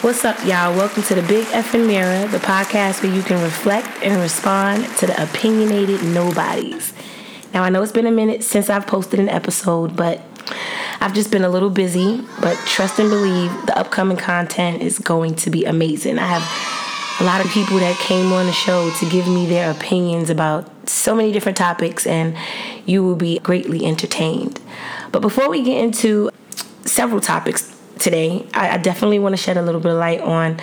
What's up, y'all? Welcome to the Big F and Mirror, the podcast where you can reflect and respond to the opinionated nobodies. Now, I know it's been a minute since I've posted an episode, but I've just been a little busy. But trust and believe, the upcoming content is going to be amazing. I have a lot of people that came on the show to give me their opinions about so many different topics, and you will be greatly entertained. But before we get into several topics today, I definitely want to shed a little bit of light on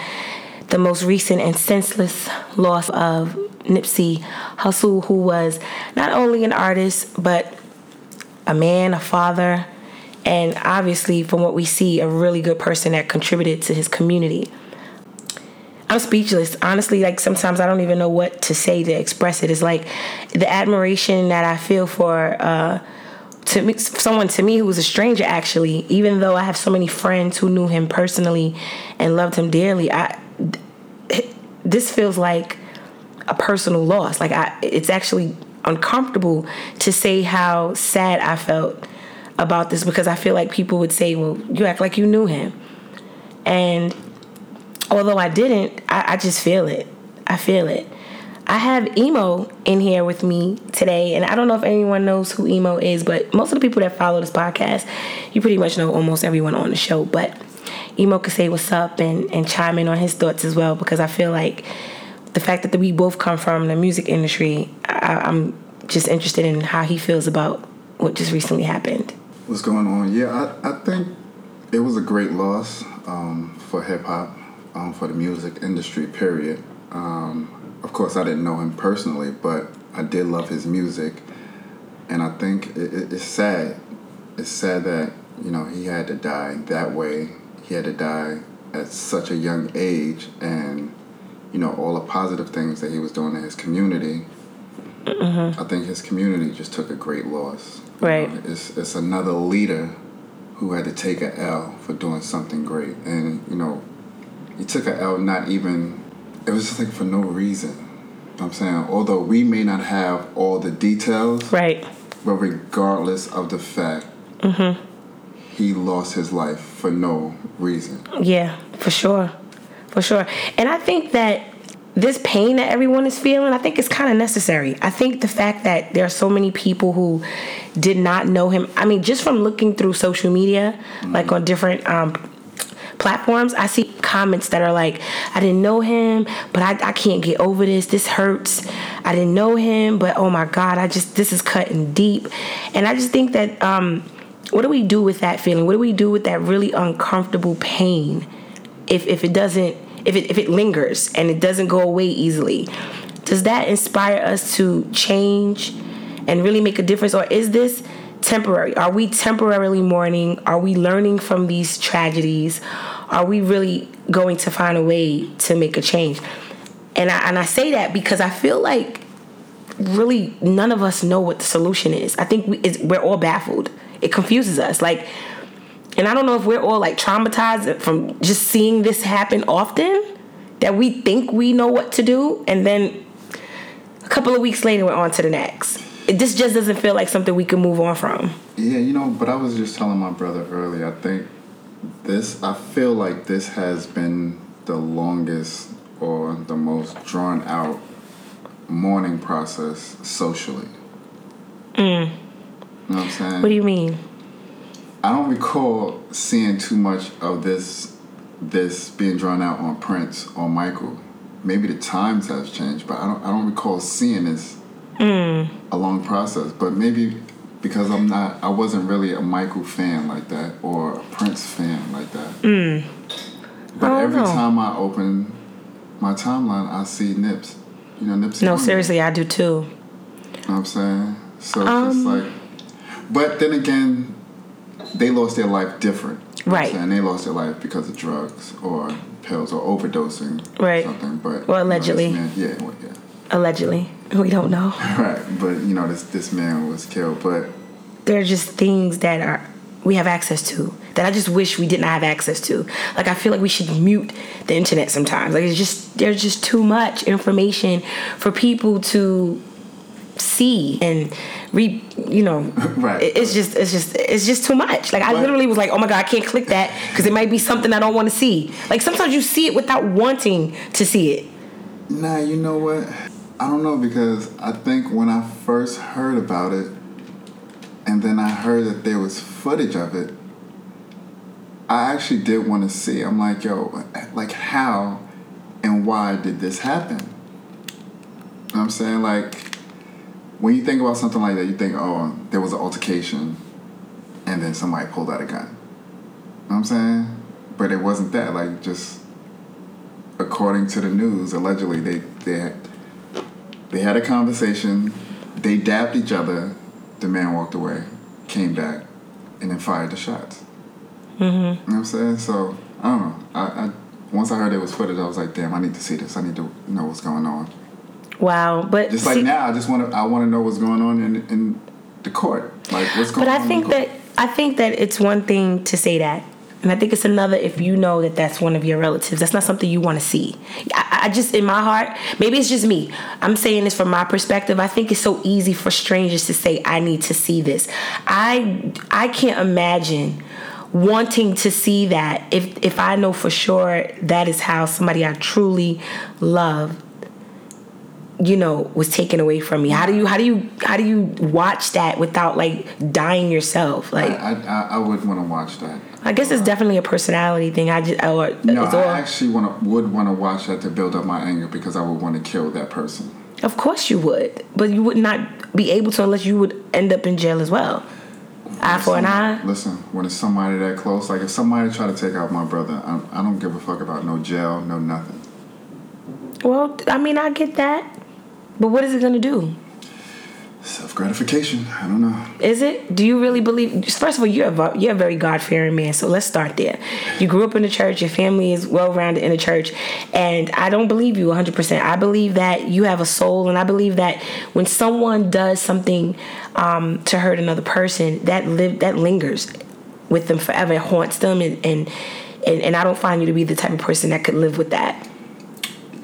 the most recent and senseless loss of Nipsey Hussle, who was not only an artist, but a man, a father, and obviously, from what we see, a really good person that contributed to his community. I'm speechless. Honestly, sometimes I don't even know what to say to express it. It's like the admiration that I feel for someone who was a stranger, actually, even though I have so many friends who knew him personally and loved him dearly. This feels like a personal loss. It's actually uncomfortable to say how sad I felt about this, because I feel like people would say, well, you act like you knew him. And although I didn't, I just feel it. I feel it. I have Imo in here with me today, and I don't know if anyone knows who Imo is, but most of the people that follow this podcast, you pretty much know almost everyone on the show. But Imo can say what's up and chime in on his thoughts as well, because I feel like the fact that we both come from the music industry, I'm just interested in how he feels about what just recently happened. What's going on? Yeah, I think it was a great loss for hip-hop, for the music industry, period. Of course, I didn't know him personally, but I did love his music, and I think it's sad. It's sad that, he had to die that way. He had to die at such a young age, and, all the positive things that he was doing in his community. Mm-hmm. I think his community just took a great loss. Right. It's another leader who had to take an L for doing something great, and, he took an L not even... It was just for no reason. You know what I'm saying? Although we may not have all the details. Right. But regardless of the fact, mm-hmm. He lost his life for no reason. Yeah, for sure. For sure. And I think that this pain that everyone is feeling, I think it's kind of necessary. I think the fact that there are so many people who did not know him. I mean, just from looking through social media, mm-hmm. On different platforms, I see comments that are like, I didn't know him, but I can't get over this. This hurts. I didn't know him, but oh my God, this is cutting deep. And I just think that, what do we do with that feeling? What do we do with that really uncomfortable pain if it lingers and it doesn't go away easily? Does that inspire us to change and really make a difference? Or is this temporary? Are we temporarily mourning? Are we learning from these tragedies? Are we really going to find a way to make a change? And I say that because I feel like really none of us know what the solution is. I think we're all baffled. It confuses us. And I don't know if we're all traumatized from just seeing this happen often, that we think we know what to do, and then a couple of weeks later we're on to the next. This just doesn't feel like something we can move on from. Yeah, but I was just telling my brother earlier, I think I feel like this has been the longest or the most drawn out mourning process socially. Mm. You know what I'm saying? What do you mean? I don't recall seeing too much of this being drawn out on Prince or Michael. Maybe the times have changed, but I don't recall seeing this. Mm. A long process, but maybe because I wasn't really a Michael fan like that or a Prince fan like that. Mm. But every time I open my timeline, I see Nips. Nipsey. No, seriously, I do too. You know what I'm saying? So it's just but then again, they lost their life different. Right. And they lost their life because of drugs or pills or overdosing. Right. Or something. But well, allegedly. Yeah. Allegedly. We don't know. Right. But, this man was killed. But there are just things that we have access to that I just wish we didn't have access to. I feel like we should mute the internet sometimes. There's just too much information for people to see and right. It's just too much. Like, I literally was like, oh my God, I can't click that because it might be something I don't want to see. Like, sometimes you see it without wanting to see it. Nah, you know what? I don't know, because I think when I first heard about it, and then I heard that there was footage of it, I actually did want to see. I'm like, yo, like, how and why did this happen? You know what I'm saying? Like, when you think about something like that, you think, oh, there was an altercation and then somebody pulled out a gun. You know what I'm saying? But it wasn't that. Like, just according to the news, allegedly, they had a conversation, they dapped each other, the man walked away, came back, and then fired the shots. Mm-hmm. You know what I'm saying? So, I don't know. I once I heard it was footage, I was like, damn, I need to see this. I need to know what's going on. Wow. But just like, see, now, I just want to know what's going on in the court. Like, what's going on in the court? But I think that it's one thing to say that. And I think it's another if you know that that's one of your relatives. That's not something you want to see. I just, in my heart, maybe it's just me, I'm saying this from my perspective, I think it's so easy for strangers to say, I need to see this. I can't imagine wanting to see that if I know for sure that is how somebody I truly love, you know, was taken away from me. How do you watch that without, like, dying yourself? Like, I wouldn't want to watch that. I guess it's definitely a personality thing. I would want to watch that to build up my anger, because I would want to kill that person. Of course you would, but you would not be able to unless you would end up in jail as well. Eye for an eye. Listen, when it's somebody that close, like if somebody try to take out my brother, I don't give a fuck about no jail, no nothing. Well, I mean, I get that. But what is it going to do? Self-gratification. I don't know. Is it? Do you really believe? First of all, you're a very God-fearing man, so let's start there. You grew up in the church. Your family is well-rounded in the church. And I don't believe you 100%. I believe that you have a soul, and I believe that when someone does something to hurt another person, that lingers with them forever. It haunts them, and I don't find you to be the type of person that could live with that.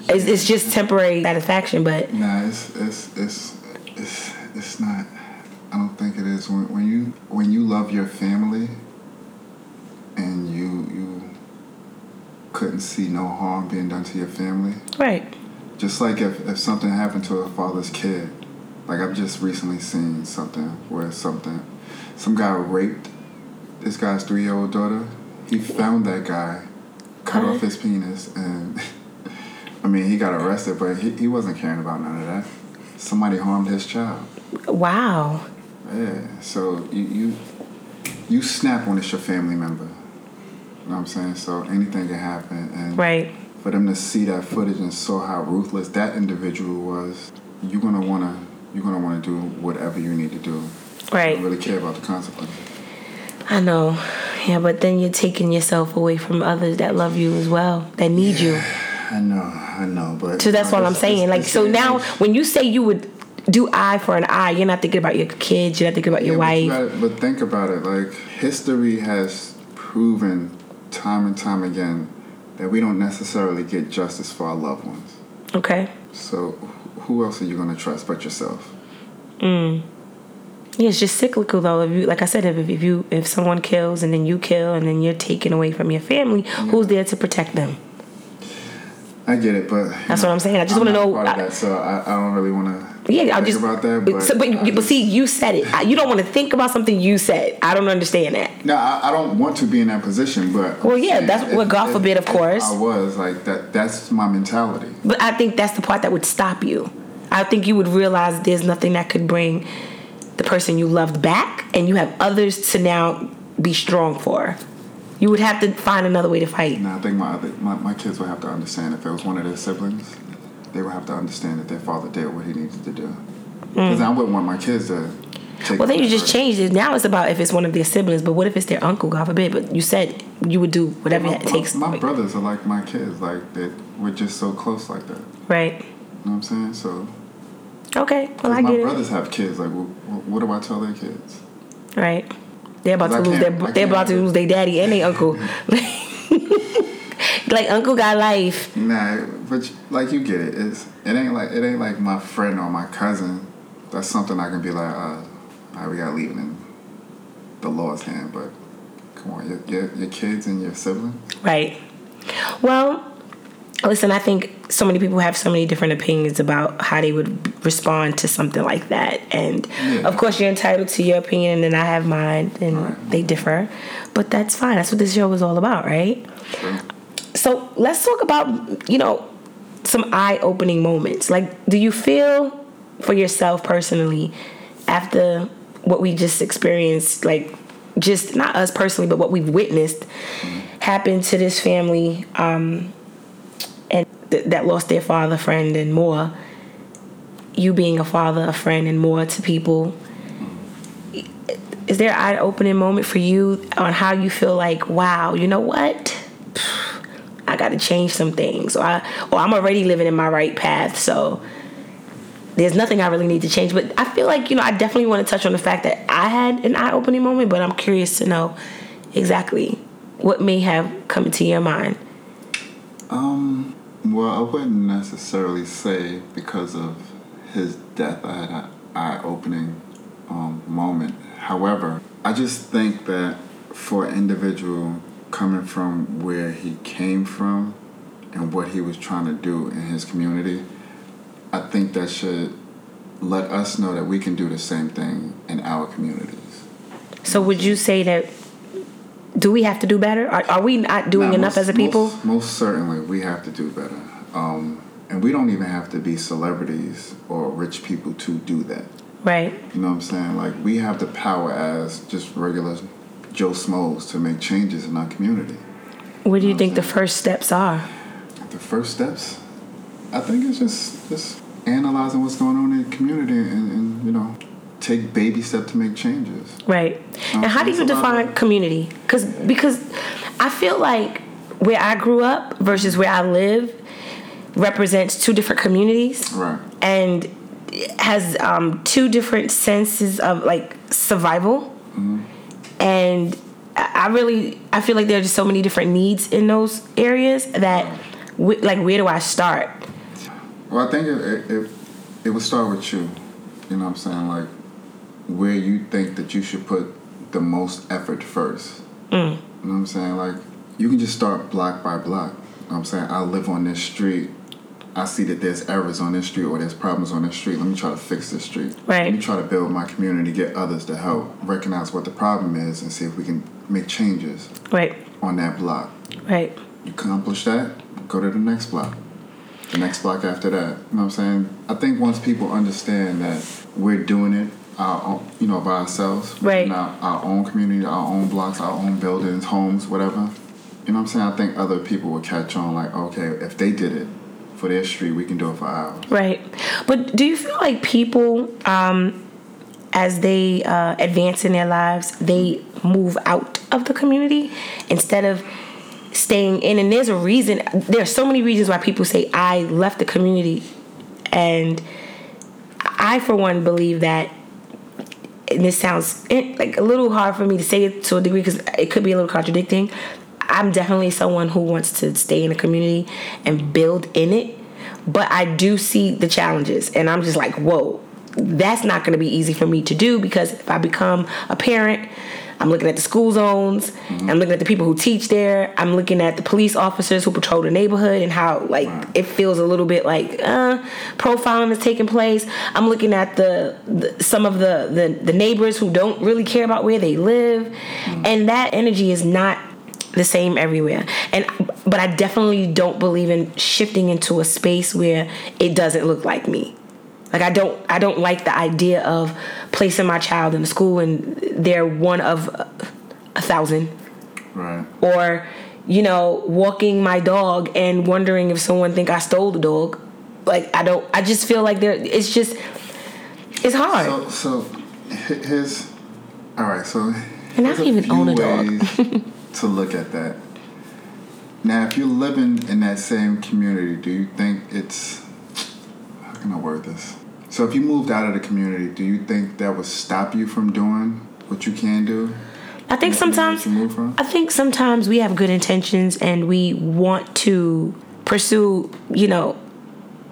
It's just temporary satisfaction, but nah, it's not. I don't think it is. When you love your family and you couldn't see no harm being done to your family, right? Just like if something happened to a father's kid, like I've just recently seen some guy raped this guy's 3-year-old daughter. He found that guy, cut off his penis, and I mean, he got arrested, but he wasn't caring about none of that. Somebody harmed his child. Wow. Yeah. So you snap when it's your family member. You know what I'm saying? So anything can happen. And right. For them to see that footage and saw how ruthless that individual was, you're gonna wanna do whatever you need to do. Right. You don't really care about the consequences. I know. Yeah, but then you're taking yourself away from others that love you as well, that need you. I know, but... So that's what I'm saying. Like, so now, when you say you would do eye for an eye, you're not thinking about your kids, you're not thinking about your wife. But think about it. Like, history has proven time and time again that we don't necessarily get justice for our loved ones. Okay. So, who else are you going to trust but yourself? Yeah, it's just cyclical, though. If someone kills and then you kill and then you're taken away from your family, who's there to protect them? I get it, but that's what I'm saying. I just want to know. I don't really want to. Yeah, I just about that. But see, you said it. You don't want to think about something you said. I don't understand that. No, I don't want to be in that position. But well, yeah, that's what God forbid, of course. I was like that. That's my mentality. But I think that's the part that would stop you. I think you would realize there's nothing that could bring the person you loved back, and you have others to now be strong for. You would have to find another way to fight. No, I think my kids would have to understand if it was one of their siblings, they would have to understand that their father did what he needed to do. Because I wouldn't want my kids to take. Well, then you just changed it. Now it's about if it's one of their siblings, but what if it's their uncle, God forbid? But you said you would do whatever it takes. My brothers are like my kids. Like, we're just so close like that. Right. You know what I'm saying? So. Okay, well, I get it. My brothers have kids. Like, what do I tell their kids? Right. They're about to lose their daddy and their uncle. Like, uncle got life. Nah, but like, you get it. It ain't like my friend or my cousin. That's something I can be like, Probably gotta leave it in the law's hand, but come on, your kids and your sibling. Right. Well, listen, I think so many people have so many different opinions about how they would respond to something like that. And, of course, you're entitled to your opinion, and I have mine, and they differ. But that's fine. That's what this show is all about, right? Sure. So let's talk about, some eye-opening moments. Like, do you feel for yourself personally after what we just experienced, like, just not us personally, but what we've witnessed happen to this family and that lost their father, friend, and more, you being a father, a friend, and more to people, is there an eye-opening moment for you on how you feel like, wow, you know what? I got to change some things, or I'm already living in my right path, so there's nothing I really need to change. But I feel like, I definitely want to touch on the fact that I had an eye-opening moment, but I'm curious to know exactly what may have come to your mind. Well, I wouldn't necessarily say because of his death I had an eye-opening moment. However, I just think that for an individual coming from where he came from and what he was trying to do in his community, I think that should let us know that we can do the same thing in our communities. So would you say that, do we have to do better? Are we not doing enough as a people? Most certainly we have to do better. And we don't even have to be celebrities or rich people to do that. Right. You know what I'm saying? Like, we have the power as just regular Joe Smoles to make changes in our community. What do you think the first steps are? The first steps? I think it's just analyzing what's going on in the community and take baby steps to make changes. Right. And how do you define community? Because I feel like where I grew up versus where I live represents two different communities. Right. And has two different senses of, like, survival. Mm-hmm. And I feel like there are just so many different needs in those areas that, where do I start? Well, I think it would start with you. You know what I'm saying? Like, where you think that you should put the most effort first. You know what I'm saying? Like, you can just start block by block. You know what I'm saying? I live on this street. I see that there's errors on this street or there's problems on this street. Let me try to fix this street. Right. Let me try to build my community, get others to help recognize what the problem is and see if we can make changes on that block. Right. You accomplish that, go to the next block. The next block after that. You know what I'm saying? I think once people understand that we're doing it by ourselves, in our own community, our own blocks, our own buildings, homes, whatever, you know what I'm saying? I think other people will catch on, like, okay, if they did it for their street, we can do it for ours. Right. But do you feel like people, as they advance in their lives, they move out of the community instead of staying in? And there's a reason. There are so many reasons why people say, I left the community. And I, for one, believe that, and this sounds like a little hard for me to say it to a degree because it could be a little contradicting, I'm definitely someone who wants to stay in a community and build in it, but I do see the challenges, and I'm just like, whoa, that's not going to be easy for me to do, because if I become a parent, I'm looking at the school zones, I'm looking at the people who teach there, I'm looking at the police officers who patrol the neighborhood and how, like, it feels a little bit like profiling is taking place. I'm looking at some of the neighbors who don't really care about where they live, and that energy is not the same everywhere. But I definitely don't believe in shifting into a space where it doesn't look like me. Like, I don't like the idea of placing my child in a school and they're one of 1,000. Right. Or, walking my dog and wondering if someone think I stole the dog. Like, I just feel like it's hard. And I don't even own a dog. To look at that. Now, if you're living in that same community, do you think it's... How can I word this? So if you moved out of the community, do you think that would stop you from doing what you can do? I think sometimes we have good intentions and we want to pursue,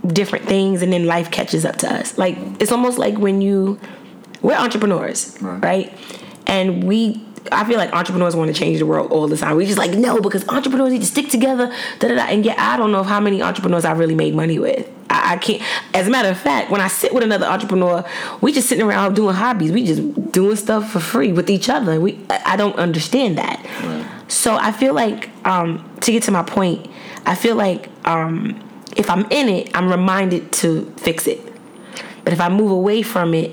different things, and then life catches up to us. Like, it's almost like when you we're entrepreneurs, right? And I feel like entrepreneurs want to change the world all the time. We're just like, no, because entrepreneurs need to stick together, da-da-da. And yet I don't know how many entrepreneurs I really made money with. I can't. As a matter of fact, when I sit with another entrepreneur, we just sitting around doing hobbies. We just doing stuff for free with each other. I don't understand that. Right. So I feel like, to get to my point, I feel like if I'm in it, I'm reminded to fix it. But if I move away from it,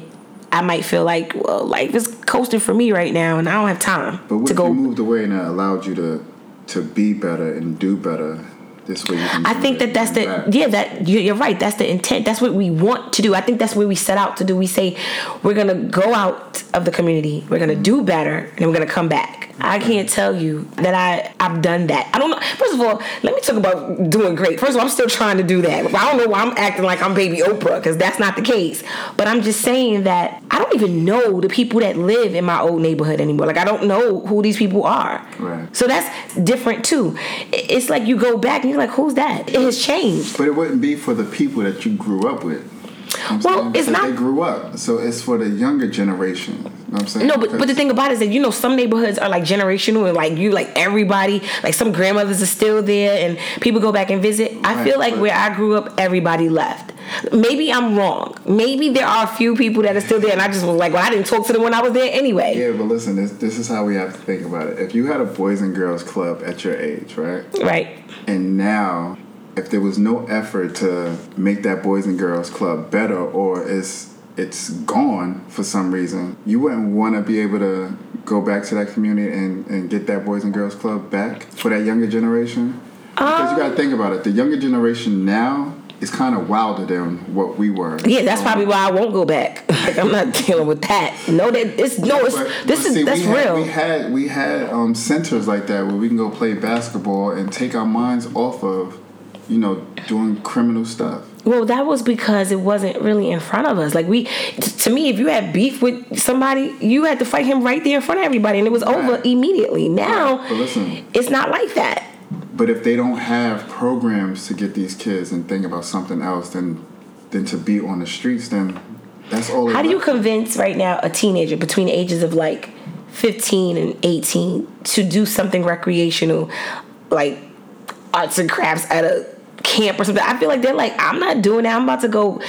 I might feel like, well, life is coasting for me right now, and I don't have time to go. But what if you moved away and it allowed you to be better and do better? This way you can do, I think that that's the back. Yeah, that you're right. That's the intent. That's what we want to do. I think that's what we set out to do. We say we're gonna go out of the community. We're gonna do better, and we're gonna come back. Mm-hmm. I can't tell you that I've done that. I don't know. First of all, let me talk about doing great. First of all, I'm still trying to do that. I don't know why I'm acting like I'm Baby Oprah, because that's not the case. But I'm just saying that I don't even know the people that live in my old neighborhood anymore. Like, I don't know who these people are. Right. So that's different too. It's like you go back and like, who's that? It has changed. But it wouldn't be for the people that you grew up with. You know, well, it's not. They grew up, so it's for the younger generation. You know what I'm saying? No, but the thing about it is that, you know, some neighborhoods are like generational, and like you, like everybody, like some grandmothers are still there, and people go back and visit. Right, I feel like where I grew up, everybody left. Maybe I'm wrong. Maybe there are a few people that are still there, and I just was like, well, I didn't talk to them when I was there anyway. Yeah, but listen, this is how we have to think about it. If you had a Boys and Girls Club at your age, right? Right. And now, if there was no effort to make that Boys and Girls Club better, or it's gone for some reason, you wouldn't want to be able to go back to that community and get that Boys and Girls Club back for that younger generation? Because you got to think about it. The younger generation now, it's kind of wilder than what we were. Yeah, that's probably why I won't go back. Like, I'm not dealing with that. No, that it's no, it's but, this but is see, that's we had, real. We had centers like that where we can go play basketball and take our minds off of, you know, doing criminal stuff. Well, that was because it wasn't really in front of us. Like, to me, if you had beef with somebody, you had to fight him right there in front of everybody, and it was over immediately. Now, but listen, it's not like that. But if they don't have programs to get these kids and think about something else than to be on the streets, then that's all. How do you convince right now a teenager between the ages of like 15 and 18 to do something recreational, like arts and crafts at a camp or something? I feel like they're like, I'm not doing that. I'm about to go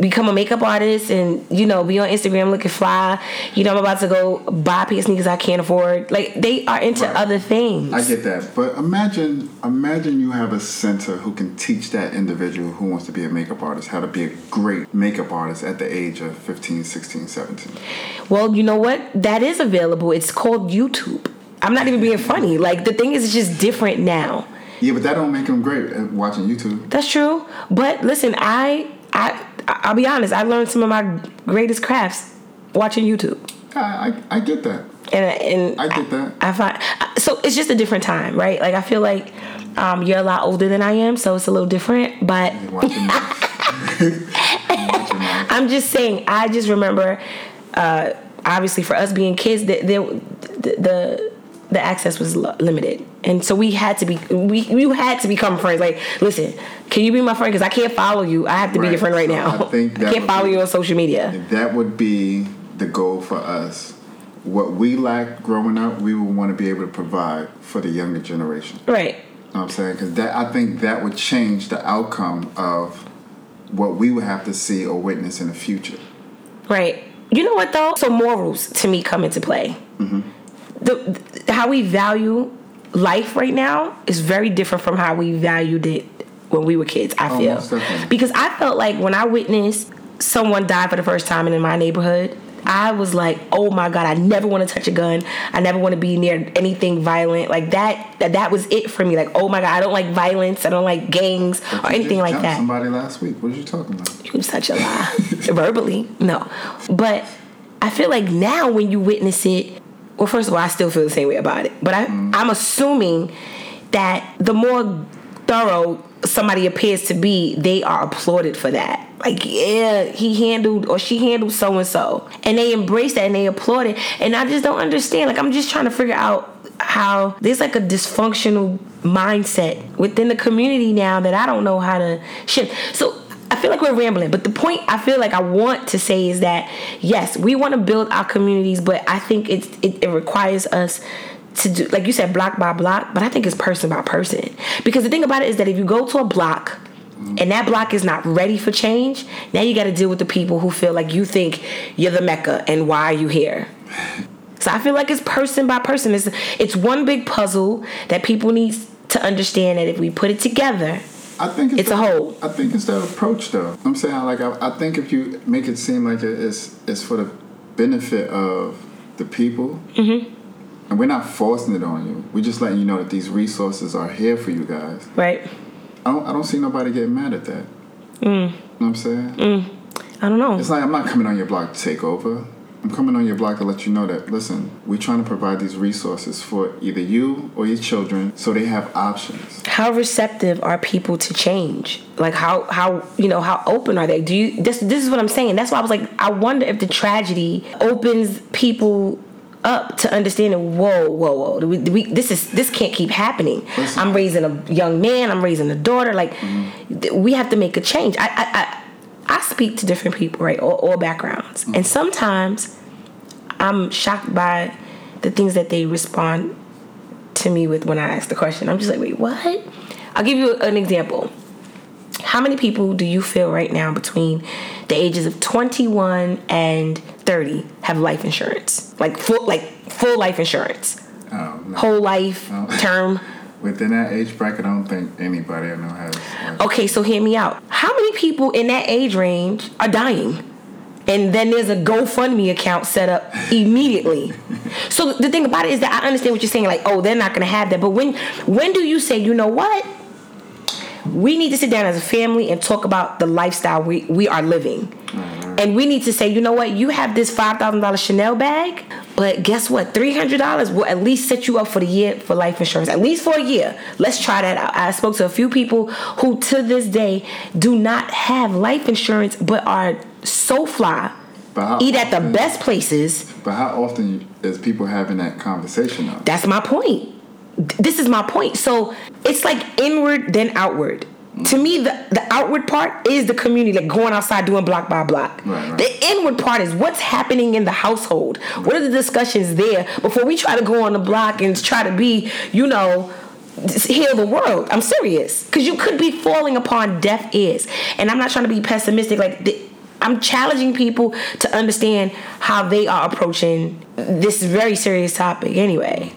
become a makeup artist and, you know, be on Instagram looking fly. You know, I'm about to go buy a pair of sneakers I can't afford. Like, they are into other things. I get that. But imagine you have a center who can teach that individual who wants to be a makeup artist how to be a great makeup artist at the age of 15, 16, 17. Well, you know what? That is available. It's called YouTube. I'm not even being funny. Like, the thing is, it's just different now. Yeah, but that don't make them great at watching YouTube. That's true. But listen, I'll be honest. I learned some of my greatest crafts watching YouTube. I get that. And I get that. I find, so it's just a different time, right? Like, I feel like you're a lot older than I am, so it's a little different. But I'm just saying. I just remember, obviously, for us being kids, the access was limited, and so we had to become friends. Like, listen, can you be my friend? Because I can't follow you. I have to be your friend right now. I can't follow you on social media. That would be the goal for us. What we lacked growing up, we would want to be able to provide for the younger generation. Right. You know what I'm saying? Because I think that would change the outcome of what we would have to see or witness in the future. Right. You know what though? So morals to me come into play. Mm-hmm. How we value life right now is very different from how we valued it when we were kids, I feel. Because I felt like when I witnessed someone die for the first time in my neighborhood, I was like, oh my God, I never want to touch a gun. I never want to be near anything violent. Like, that was it for me. Like, oh my God, I don't like violence. I don't like gangs or anything like that. Somebody last week. What are you talking about? You're such a lie. Verbally, no. But I feel like now when you witness it, well, first of all, I still feel the same way about it. But I'm assuming that the more thorough somebody appears to be, they are applauded for that. Like, yeah, he handled or she handled so-and-so. And they embrace that and they applaud it. And I just don't understand. Like, I'm just trying to figure out how there's like a dysfunctional mindset within the community now that I don't know how to shift. So I feel like we're rambling, but the point I feel like I want to say is that, yes, we want to build our communities, but I think it requires us to do, like you said, block by block, but I think it's person by person. Because the thing about it is that if you go to a block and that block is not ready for change, now you got to deal with the people who feel like you think you're the Mecca and why are you here? So I feel like it's person by person. It's one big puzzle that people need to understand that if we put it together, I think it's a whole. I think it's the approach, though. I'm saying, like, I think if you make it seem like it's for the benefit of the people, mm-hmm. and we're not forcing it on you. We're just letting you know that these resources are here for you guys. Right. I don't see nobody getting mad at that. Mm. You know what I'm saying? Mm. I don't know. It's like, I'm not coming on your block to take over. I'm coming on your block to let you know that, listen, we're trying to provide these resources for either you or your children so they have options. How receptive are people to change? Like, how open are they? Do you, this is what I'm saying. That's why I was like, I wonder if the tragedy opens people up to understanding, whoa, this can't keep happening. Listen, I'm raising a young man, I'm raising a daughter. Like, mm-hmm. we have to make a change. I speak to different people, right, all backgrounds. Mm-hmm. And sometimes I'm shocked by the things that they respond to me with when I ask the question. I'm just like, wait, what? I'll give you an example. How many people do you feel right now between the ages of 21 and 30 have life insurance? Like full life insurance? Oh, no. Whole life, no. Term. Within that age bracket, I don't think anybody I know has. Okay, so hear me out. How many people in that age range are dying? And then there's a GoFundMe account set up immediately. So the thing about it is that I understand what you're saying. Like, oh, they're not going to have that. But when do you say, you know what? We need to sit down as a family and talk about the lifestyle we are living. Mm-hmm. And we need to say, you know what? You have this $5,000 Chanel bag, but guess what? $300 will at least set you up for the year for life insurance, at least for a year. Let's try that out. I spoke to a few people who to this day do not have life insurance but are so fly, eat at the best places. But how often is people having that conversation now? That's my point. This is my point. So it's like inward then outward. Mm-hmm. To me, the outward part is the community, like going outside doing block by block. Right. The inward part is what's happening in the household. Right. What are the discussions there before we try to go on the block and try to be, heal the world? I'm serious. Because you could be falling upon deaf ears. And I'm not trying to be pessimistic. Like, I'm challenging people to understand how they are approaching this very serious topic anyway.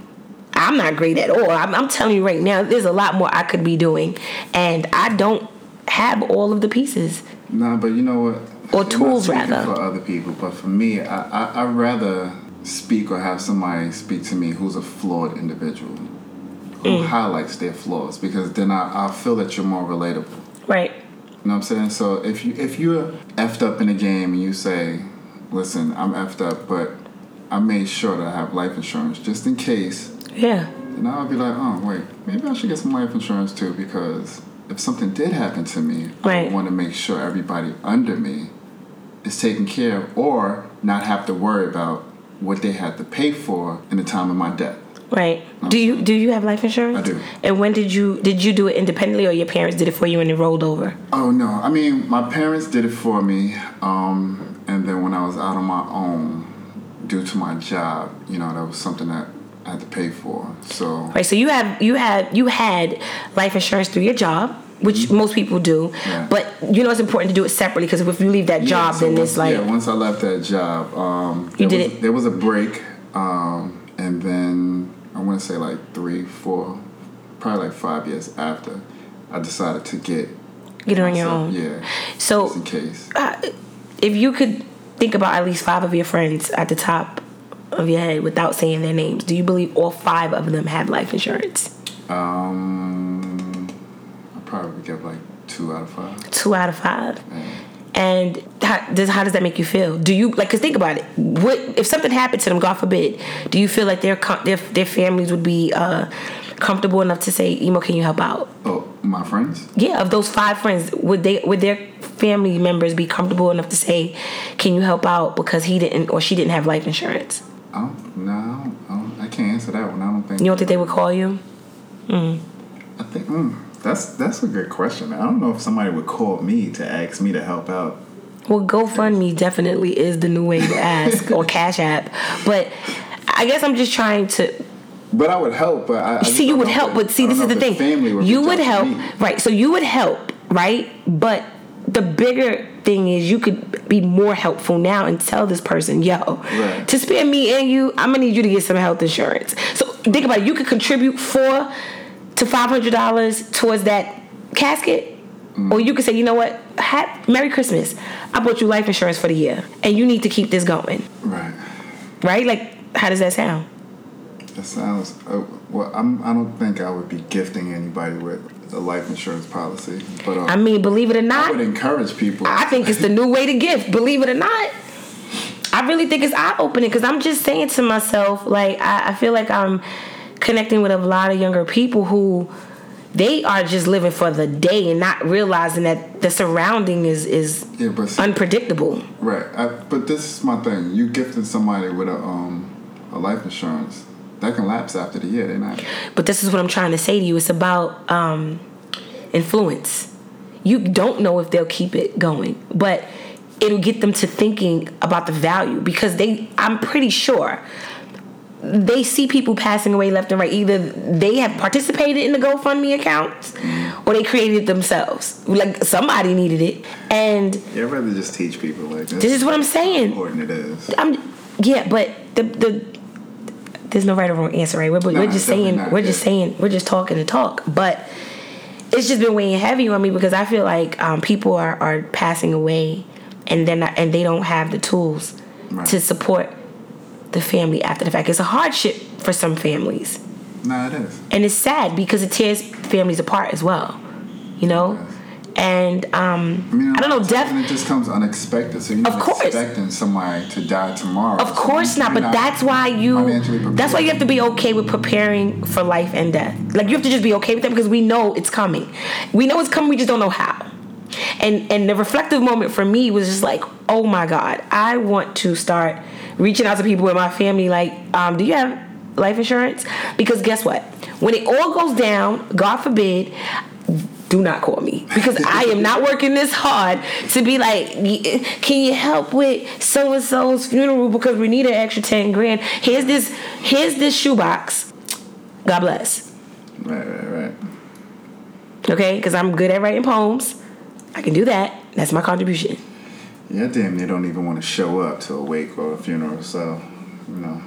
I'm not great at all. I'm telling you right now, there's a lot more I could be doing. And I don't have all of the pieces. Nah, but you know what? Or tools, rather. For other people. But for me, I'd rather speak or have somebody speak to me who's a flawed individual. Who highlights their flaws. Because then I feel that you're more relatable. Right. You know what I'm saying? So if you're effed up in a game and you say, listen, I'm effed up, but I made sure that I have life insurance just in case. Yeah. And I'll be like, oh, wait, maybe I should get some life insurance too, because if something did happen to me, right. I want to make sure everybody under me is taken care of or not have to worry about what they had to pay for in the time of my death. Right. Do you have life insurance? I do. And when did you do it independently, or your parents did it for you and it rolled over? Oh, no. I mean, my parents did it for me. And then when I was out on my own, due to my job, that was something that I had to pay for. So right, so you had life insurance through your job, which mm-hmm. most people do. Yeah. But it's important to do it separately, because if you leave that job, so then it's like. Yeah, once I left that job, there was a break, and then I want to say like 3, 4, probably like 5 years after, I decided to get on your own. Yeah. So just in case, if you could think about at least 5 of your friends at the top of your head without saying their names, do you believe all 5 of them have life insurance? I probably get like 2 out of 5. 2 out of 5. Yeah. And how does that make you feel? Do you like? Cause think about it. What if something happened to them? God forbid. Do you feel like their families would be comfortable enough to say, Imo, can you help out? Oh, my friends. Yeah, of those 5 friends, would their family members be comfortable enough to say, can you help out because he didn't or she didn't have life insurance? No, I can't answer that one. I don't think. You don't think they would call you? Mm. I think That's a good question. I don't know if somebody would call me to ask me to help out. Well, GoFundMe definitely is the new way to ask, or Cash App. But I guess I'm just trying to. But I would help. But I see, you would help. But see, this is the thing. You would help, right? So you would help, right? But the bigger thing is, you could be more helpful now and tell this person, yo, right, to spare me and you, I'm gonna need you to get some health insurance. So think about it. You could contribute $400 to $500 towards that casket. Mm. Or you could say, you know what, Merry Christmas, I bought you life insurance for the year, and you need to keep this going. Right? Like, how does that sound? That sounds... well, I don't think I would be gifting anybody with a life insurance policy. But I mean, believe it or not... I would encourage people. I think it's the new way to gift, believe it or not. I really think it's eye-opening, because I'm just saying to myself, like, I feel like I'm connecting with a lot of younger people who... they are just living for the day and not realizing that the surrounding is unpredictable. Right. But this is my thing. You gifting somebody with a life insurance, that can lapse after the year. They're not. But this is what I'm trying to say to you. It's about influence. You don't know if they'll keep it going, but it'll get them to thinking about the value, because I'm pretty sure... they see people passing away left and right. Either they have participated in the GoFundMe accounts, or they created it themselves. Like, somebody needed it. And yeah, I'd rather just teach people, like, this is what I'm saying, how important it is. Yeah, but there's no right or wrong answer, right? We're just talking to talk. But it's just been weighing heavy on me, because I feel like people are passing away, and they don't have the tools, right, to support the family after the fact. It's a hardship for some families. No, it is. And it's sad, because it tears families apart as well, you know? Yes. And I don't know, death, and it just comes unexpected. So you're not expecting somebody to die tomorrow. Of course not, but that's why you have to be okay with preparing for life and death. Like, you have to just be okay with that, because we know it's coming. We just don't know how. And the reflective moment for me was just like, oh my God, I want to start reaching out to people in my family, like, do you have life insurance? Because guess what? When it all goes down, God forbid, do not call me, because I am not working this hard to be like, can you help with so and so's funeral, because we need an extra $10,000. Here's this shoebox. God bless. Right. Okay, because I'm good at writing poems. I can do that. That's my contribution. Yeah, damn, they don't even want to show up to a wake or a funeral, so, you know.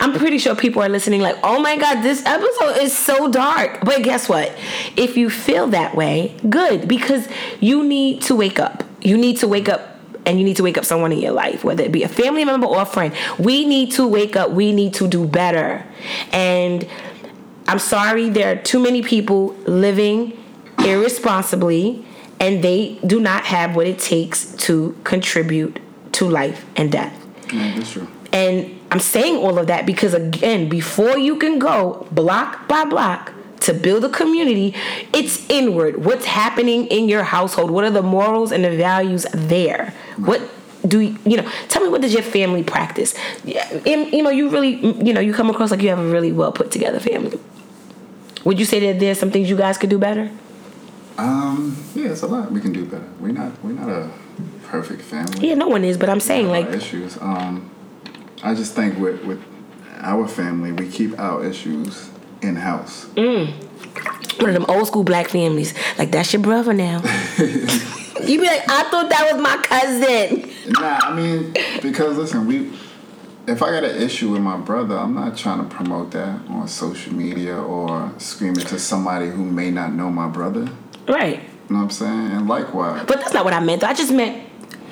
I'm pretty sure people are listening like, oh my God, this episode is so dark. But guess what? If you feel that way, good, because you need to wake up. You need to wake up, and you need to wake up someone in your life, whether it be a family member or a friend. We need to wake up. We need to do better. And I'm sorry, there are too many people living irresponsibly, and they do not have what it takes to contribute to life and death. Yeah, that's true. And I'm saying all of that because, again, before you can go block by block to build a community, it's inward. What's happening in your household? What are the morals and the values there? Right. What do you know? Tell me, what does your family practice? You really, you come across like you have a really well put together family. Would you say that there's some things you guys could do better? Yeah, it's a lot we can do better. We're not a perfect family. Yeah, no one is, but I'm saying, like, issues. I just think with our family, we keep our issues in house. One of them old school black families. Like, that's your brother now. You be like, I thought that was my cousin. Nah, I mean, because listen, if I got an issue with my brother, I'm not trying to promote that on social media or scream it to somebody who may not know my brother. Right. You know what I'm saying? And likewise. But that's not what I meant, though. I just meant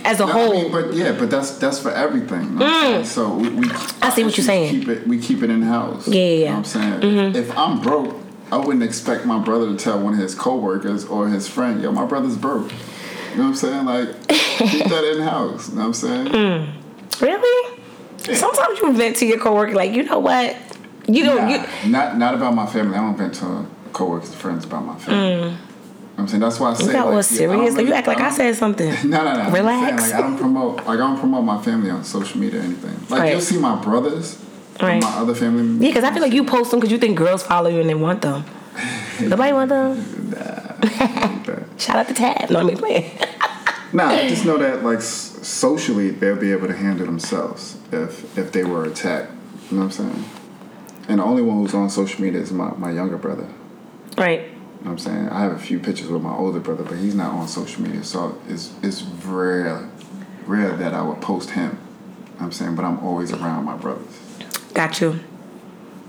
as a whole. I mean, but that's for everything. You know what I'm so we I see what you're saying. We keep it in house. Yeah. You know what I'm saying? Mm-hmm. If I'm broke, I wouldn't expect my brother to tell one of his coworkers or his friend, yo, my brother's broke. You know what I'm saying? Like, keep that in house. You know what I'm saying? Really? Yeah. Sometimes you vent to your coworker, like, you know what? Not about my family. I don't vent to coworkers and friends about my family. I'm saying, that's why I say, you got like, serious. Really, like, you act like I said something. No. Relax. Saying, like, I don't promote my family on social media or anything. Like, right, you'll see my brothers, right, and my other family members. Yeah, because I feel like you post them because you think girls follow you and they want them. Nobody want them. Nah. Shout out to Tad. No, I mean playing. Nah, just know that like socially they'll be able to handle themselves if they were attacked. You know what I'm saying? And the only one who's on social media is my younger brother. Right. You know what I'm saying? I have a few pictures with my older brother, but he's not on social media, so it's rare that I would post him. You know what I'm saying? But I'm always around my brothers. Got you.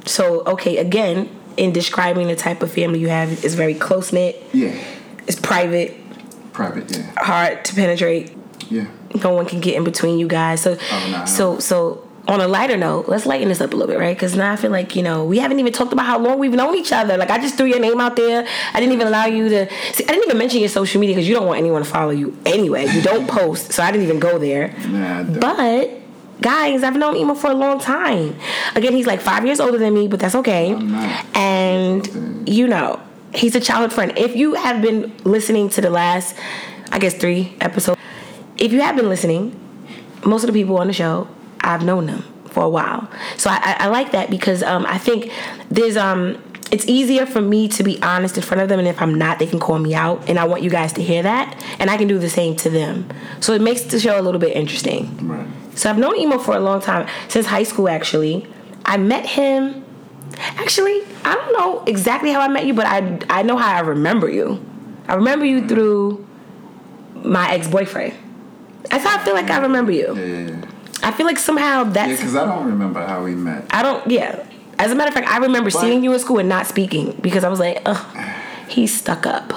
So, okay, again, in describing the type of family you have, it's very close-knit. Yeah. It's private. Private, yeah. Hard to penetrate. Yeah. No one can get in between you guys. So, on a lighter note, let's lighten this up a little bit, right? Because now I feel like, we haven't even talked about how long we've known each other. Like, I just threw your name out there. I didn't even allow you to... See, I didn't even mention your social media because you don't want anyone to follow you anyway. You don't post, so I didn't even go there. Nah, I don't. But... guys, I've known Imo for a long time. Again, he's like 5 years older than me, but that's okay. And, he's a childhood friend. If you have been listening to the last, I guess, 3 episodes, if you have been listening, most of the people on the show, I've known them for a while. So I like that because I think there's... it's easier for me to be honest in front of them, and if I'm not, they can call me out, and I want you guys to hear that, and I can do the same to them. So it makes the show a little bit interesting. Right. So I've known Imo for a long time, since high school, actually. I met him... Actually, I don't know exactly how I met you, but I know how I remember you. I remember you through my ex-boyfriend. That's how I feel like I remember you. Yeah. I feel like somehow that's... Yeah, because I don't remember how we met. Yeah. As a matter of fact, I remember seeing you in school and not speaking because I was like, ugh, he's stuck up.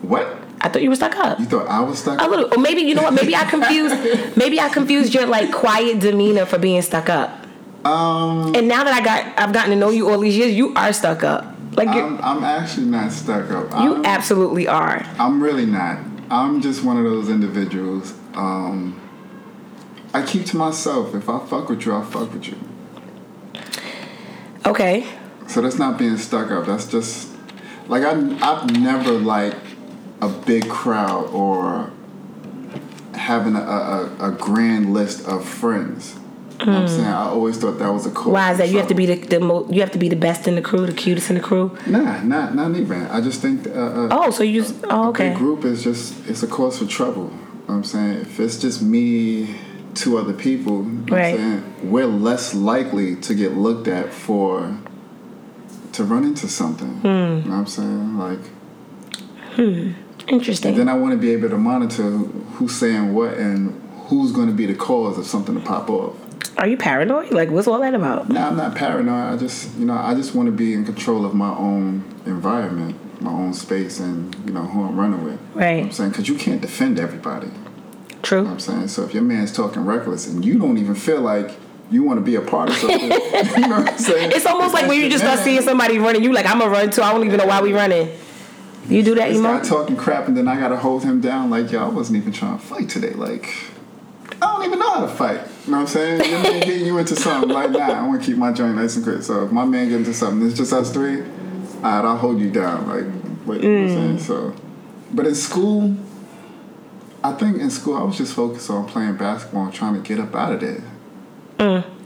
What? I thought you were stuck up. You thought I was stuck up? A little. Or maybe, you know what? Maybe I confused your, like, quiet demeanor for being stuck up. And now that I've gotten to know you all these years, you are stuck up. Like I'm actually not stuck up. You absolutely are. I'm really not. I'm just one of those individuals. I keep to myself. If I fuck with you, I fuck with you. Okay. So that's not being stuck up. That's just... Like, I've never liked a big crowd or having a grand list of friends. You know what I'm saying? I always thought that was a cool... Why is that? You have to be you have to be the best in the crew, the cutest in the crew? Nah, not even. I just think... A big group is just... It's a cause for trouble. You know what I'm saying? If it's just me... 2 other people, right. We're less likely to get looked at to run into something. You know what I'm saying? Like, interesting. And then I want to be able to monitor who's saying what and who's going to be the cause of something to pop off. Are you paranoid? Like, what's all that about? No, I'm not paranoid. I just, I just want to be in control of my own environment, my own space, and who I'm running with. Right. You know what I'm saying? Because you can't defend everybody. True. You know what I'm saying? So if your man's talking reckless and you don't even feel like you want to be a part of something, you know what I'm saying? It's almost like when you just start seeing somebody running, you like, I'm going to run too. I don't even know why we running. You do that, Imo? This guy talking crap and then I got to hold him down like, yo, I wasn't even trying to fight today. Like, I don't even know how to fight. You know what I'm saying? Your man getting you into something like that. I want to keep my joint nice and clear. So if my man gets into something, it's just us 3, all right, I'll hold you down. Like, you know what I'm saying? So, but in school... I think in school I was just focused on playing basketball and trying to get up out of there.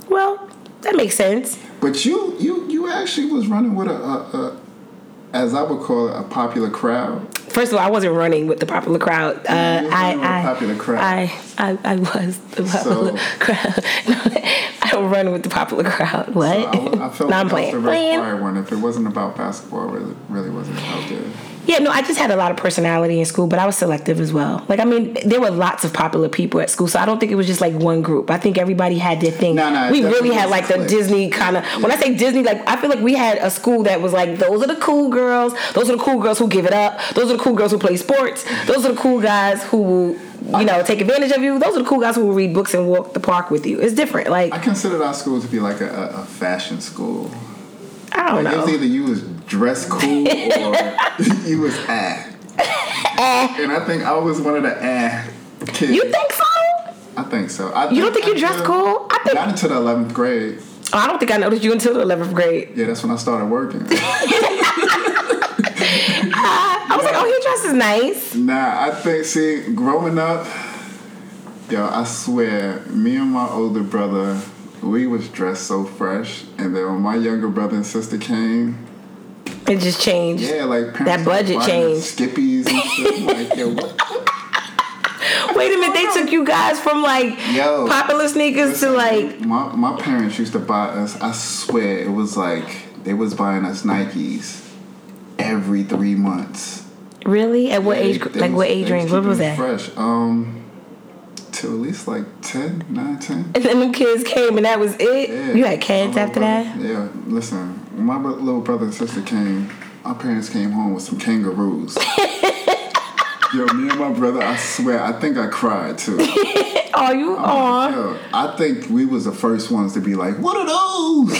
Well, that makes sense. But you actually was running with a as I would call it, a popular crowd. First of all, I wasn't running with the popular crowd. I was the popular crowd. No, I don't run with the popular crowd. What? So I felt like I was the required one. If it wasn't about basketball, it really wasn't out there. Yeah, no, I just had a lot of personality in school, but I was selective as well. Like, I mean, there were lots of popular people at school, so I don't think it was just, like, one group. I think everybody had their thing. No, we really had, like, the Disney kind of... Yeah. When I say Disney, like, I feel like we had a school that was like, those are the cool girls. Those are the cool girls who give it up. Those are the cool girls who play sports. Those are the cool guys who will, take advantage of you. Those are the cool guys who will read books and walk the park with you. It's different, like... I considered our school to be, like, a fashion school. I don't know. It was either you was dressed cool or you was ah. And I think I was one of the ah kids. You think so? I think so. You don't think you dressed cool? I think. Not until the 11th grade. Oh, I don't think I noticed you until the 11th grade. Yeah, that's when I started working. I was like, oh, he dresses nice. Nah, I think, growing up, yo, I swear, me and my older brother... We was dressed so fresh, and then when my younger brother and sister came, It just changed. Yeah, like that budget changed. Skippies and shit. Like, yo, what? Wait a minute, they took you guys from like popular sneakers to like. My parents used to buy us. I swear, it was like they was buying us Nikes every 3 months. Really? At what age? Like what age range? What was that? Fresh. Till at least like 10, 9, 10. And then them kids came and that was it? Yeah. You had kids after that? Yeah, listen. When my little brother and sister came, our parents came home with some kangaroos. Yo, me and my brother, I swear, I think I cried too. Are you? Yo, I think we was the first ones to be like, what are those?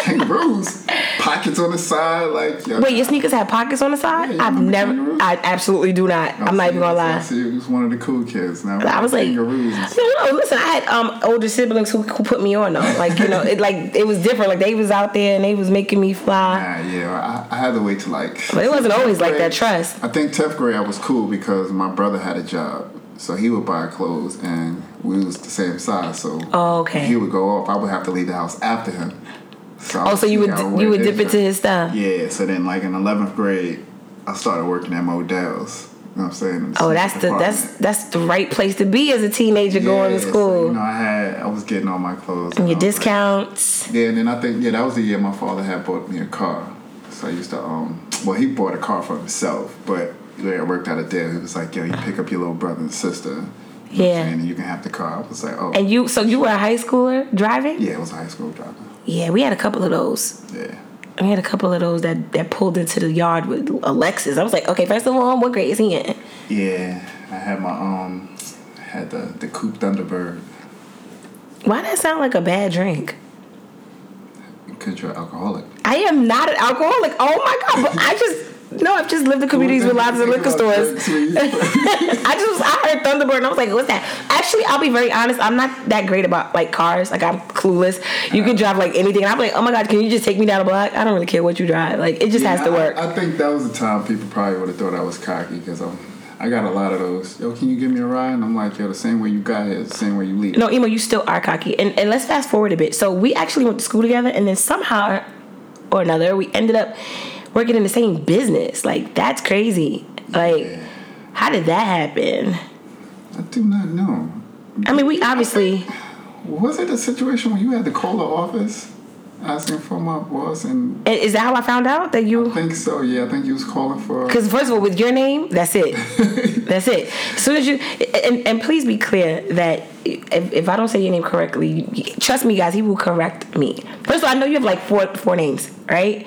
Kangaroos. Pockets on the side. Like, yo. Wait, your sneakers have pockets on the side? Yeah, I've never. Kangaroos? I absolutely do not. I'm not even going to lie. See, it was one of the cool kids. Now, I was like, kangaroos. No, listen, I had older siblings who put me on, though. Like, you know, it was different. Like, they was out there and they was making me fly. Yeah, I had to wait to like. But it wasn't always like that, trust. I think 10th grade, I was cool because my brother had a job, so he would buy clothes and we was the same size, so he would go off, I would have to leave the house after him, so you would dip into his stuff. Yeah, so then like in 11th grade I started working at Modell's. You know what I'm saying? That's the right place to be as a teenager, going to school. So, you know, I was getting all my clothes and your discounts. Yeah, and then I think that was the year my father had bought me a car, so I used to he bought a car for himself, but yeah, I worked out a deal. He was like, yo, you pick up your little brother and sister. Yeah. And you can have the car. I was like, oh. And you, so you were a high schooler driving? Yeah, I was a high school driver. Yeah, we had a couple of those. Yeah. We had a couple of those that pulled into the yard with Alexis. I was like, okay, first of all, what grade is he in? Yeah, I had my, the Coupe Thunderbird. Why that sound like a bad drink? Because you're an alcoholic. I am not an alcoholic. Oh my God, but I just. No, I've just lived in communities with lots of liquor stores. I heard Thunderbird and I was like, what's that? Actually, I'll be very honest, I'm not that great about like cars. Like, I'm clueless. You can drive like anything and I'm like, oh my God, can you just take me down a block? I don't really care what you drive. Like, it just has to work. I think that was the time people probably would have thought I was cocky because I got a lot of those. Yo, can you give me a ride? And I'm like, yo, the same way you got here, the same way you leave. No, Imo, you still are cocky. And let's fast forward a bit. So we actually went to school together and then somehow or another we ended up working in the same business. Like, that's crazy. Like, How did that happen? I do not know. I mean, we obviously. Was it a situation when you had to call the office asking for my boss? And is that how I found out that you. I think so, yeah. I think you was calling for. Because, first of all, with your name, that's it. That's it. As soon as you. And please be clear that if I don't say your name correctly, trust me, guys, he will correct me. First of all, I know you have like four names, right?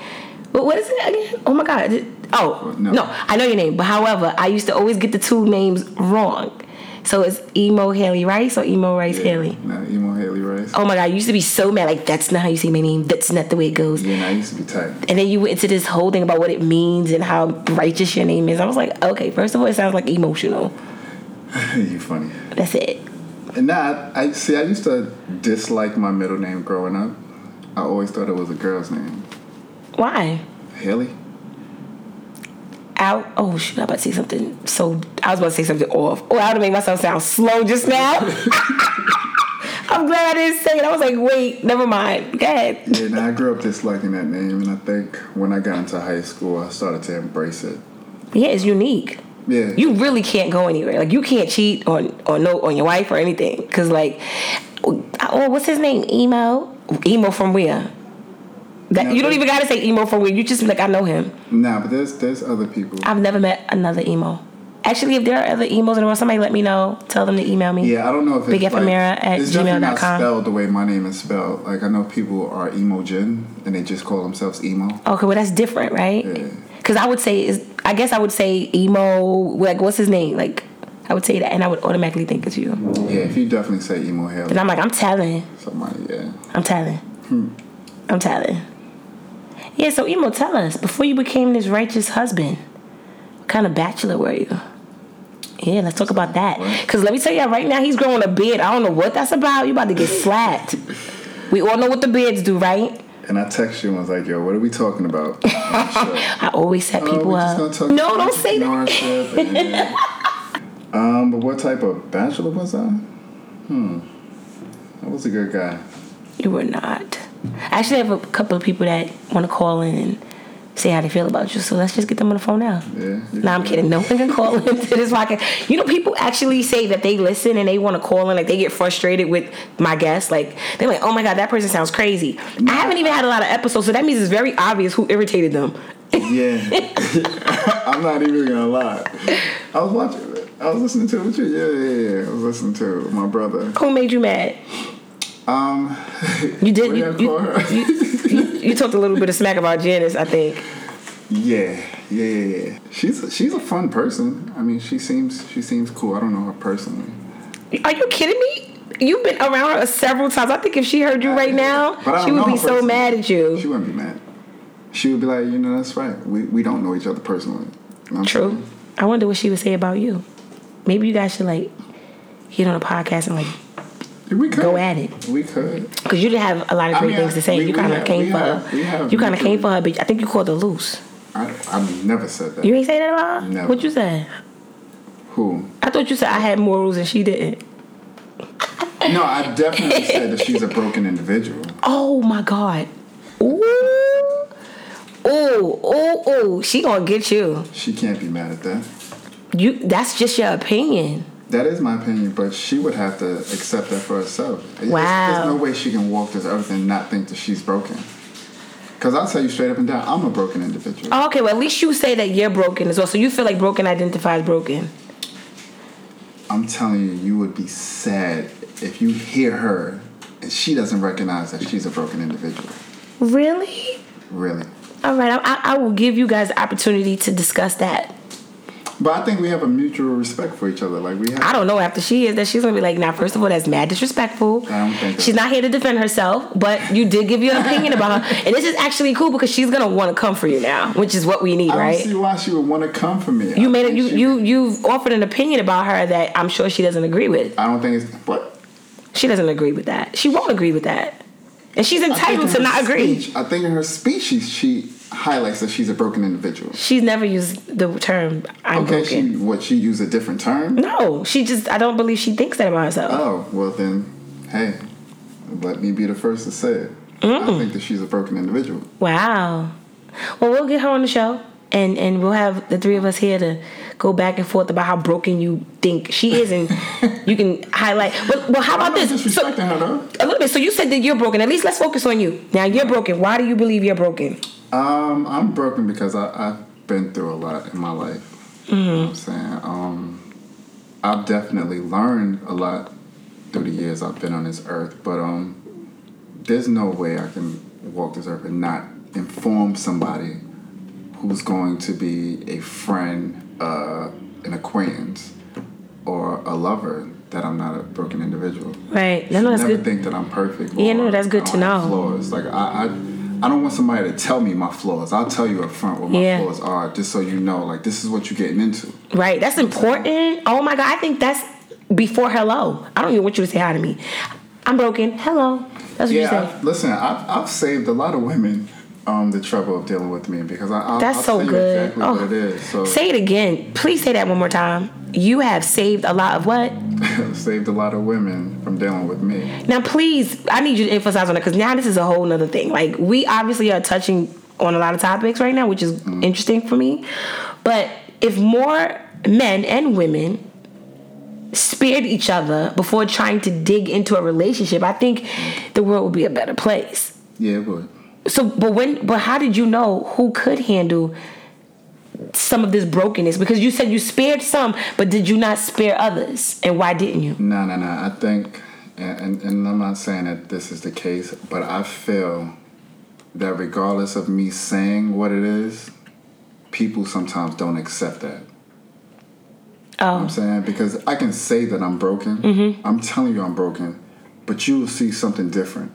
But what is it again? Oh my God. Oh, no, I know your name. But however, I used to always get the two names wrong. So it's Imo Haley Rice or Imo Rice Haley? No, Imo Haley Rice. Oh my God, I used to be so mad. Like, that's not how you say my name. That's not the way it goes. Yeah, I used to be tight. And then you went into this whole thing about what it means and how righteous your name is. I was like, okay, first of all, it sounds like emotional. You funny. That's it. And now, I used to dislike my middle name growing up. I always thought it was a girl's name. Why? Haley. Oh, shoot, I was about to say something. So, I was about to say something off. Oh, I would have made myself sound slow just now. I'm glad I didn't say it. I was like, wait, never mind. Go ahead. Yeah, I grew up disliking that name, and I think when I got into high school, I started to embrace it. Yeah, it's unique. Yeah. You really can't go anywhere. Like, you can't cheat on your wife or anything. Because, like, oh, what's his name? Imo? Imo from where? That, no, you don't even gotta say Imo from where. You just be like, I know him. Nah, but there's other people. I've never met another Imo. Actually, if there are other Imos in the world, somebody let me know. Tell them to email me. Yeah, I don't know if it's Big F and Mirror at gmail.com. It's not spelled the way my name is spelled. Like, I know people are Imogen and they just call themselves Imo. Okay, well that's different, right? Yeah. Cause I guess I would say Imo. Like, what's his name? Like, I would say that and I would automatically think it's you. Yeah, if you definitely say Imo Hell. And I'm like, I'm telling somebody. Yeah, I'm telling. I'm telling. Yeah, so Imo, tell us, before you became this righteous husband, what kind of bachelor were you? Yeah, let's talk about that. Because let me tell y'all, right now he's growing a beard. I don't know what that's about. You about to get slapped. We all know what the beards do, right? And I text you and was like, yo, what are we talking about? Sure. I always set people up. No, don't say that. But what type of bachelor was I? I was a good guy. You were not. I actually have a couple of people that want to call in and say how they feel about you. So let's just get them on the phone now. Yeah. Nah, I'm kidding. No one can call into this podcast. You know, people actually say that they listen and they want to call in. Like, they get frustrated with my guests. Like, they're like, oh, my God, that person sounds crazy. I haven't even had a lot of episodes, so that means it's very obvious who irritated them. Yeah. I'm not even going to lie. I was listening to it with you. Yeah. I was listening to my brother. Who made you mad? You did. You talked a little bit of smack about Janice, I think. Yeah. She's a fun person. I mean, she seems cool. I don't know her personally. Are you kidding me? You've been around her several times. I think if she heard you right now, she would be so mad at you. She wouldn't be mad. She would be like, you know, that's right. We don't know each other personally. True. I wonder what she would say about you. Maybe you guys should like get on a podcast and like. We could. Go at it. We could. Because you didn't have a lot of great things to say. You kind of came for her, but I think you called her loose. I never said that. You ain't say that at all? Never. What you said? Who? I thought you said I had morals and she didn't. No, I definitely said that she's a broken individual. Oh, my God. Ooh. She gonna get you. She can't be mad at that. That's just your opinion. That is my opinion, but she would have to accept that for herself. Wow. There's no way she can walk this earth and not think that she's broken. Because I'll tell you straight up and down, I'm a broken individual. Oh, okay, well, at least you say that you're broken as well. So you feel like broken identifies broken. I'm telling you, you would be sad if you hear her and she doesn't recognize that she's a broken individual. Really? Really. All right, I will give you guys the opportunity to discuss that. But I think we have a mutual respect for each other. Like I don't know after she is that she's gonna be like, nah, first of all, that's mad disrespectful. I don't think she's not here to defend herself, but you did give your opinion about her, and this is actually cool because she's gonna want to come for you now, which is what we need, right? I don't see why she would want to come for me. You've offered an opinion about her that I'm sure she doesn't agree with. I don't think it's what she doesn't agree with that. She won't agree with that, and she's entitled to not agree. I think in her speech, she highlights that she's a broken individual. She's never used the term I'm broken. She used a different term? No, I don't believe she thinks that about herself. Oh, well then, hey, let me be the first to say it. I think that she's a broken individual. Wow. Well, we'll get her on the show, and we'll have the three of us here to go back and forth about how broken you think she is, and you can highlight. Well, how about this? Disrespecting her, though. A little bit. So you said that you're broken. At least let's focus on you. Now, you're broken. Why do you believe you're broken? I'm broken because I've been through a lot in my life. Mm-hmm. You know what I'm saying? I've definitely learned a lot through the years I've been on this earth, but there's no way I can walk this earth and not inform somebody who's going to be a friend, an acquaintance, or a lover that I'm not a broken individual. Right. No, that's never good. Think that I'm perfect. Yeah, no, that's good to know. Flaws. Like I don't want somebody to tell me my flaws. I'll tell you up front what my flaws are, just so you know, like, this is what you're getting into. Right. That's important. Oh, my God. I think that's before hello. I don't even want you to say hi to me. I'm broken. Hello. That's what you say. Listen, I've saved a lot of women the trouble of dealing with me because I'll so tell good. You exactly what it is. So. Say it again. Please say that one more time. You have saved a lot of what? Saved a lot of women from dealing with me. Now, please, I need you to emphasize on that because now this is a whole nother thing. Like, we obviously are touching on a lot of topics right now, which is interesting for me. But if more men and women spared each other before trying to dig into a relationship, I think the world would be a better place. Yeah, it would. So, but how did you know who could handle some of this brokenness? Because you said you spared some, but did you not spare others? And why didn't you? No. I think, and I'm not saying that this is the case, but I feel that regardless of me saying what it is, people sometimes don't accept that. Oh. You know what I'm saying? Because I can say that I'm broken. Mm-hmm. I'm telling you I'm broken, but you will see something different.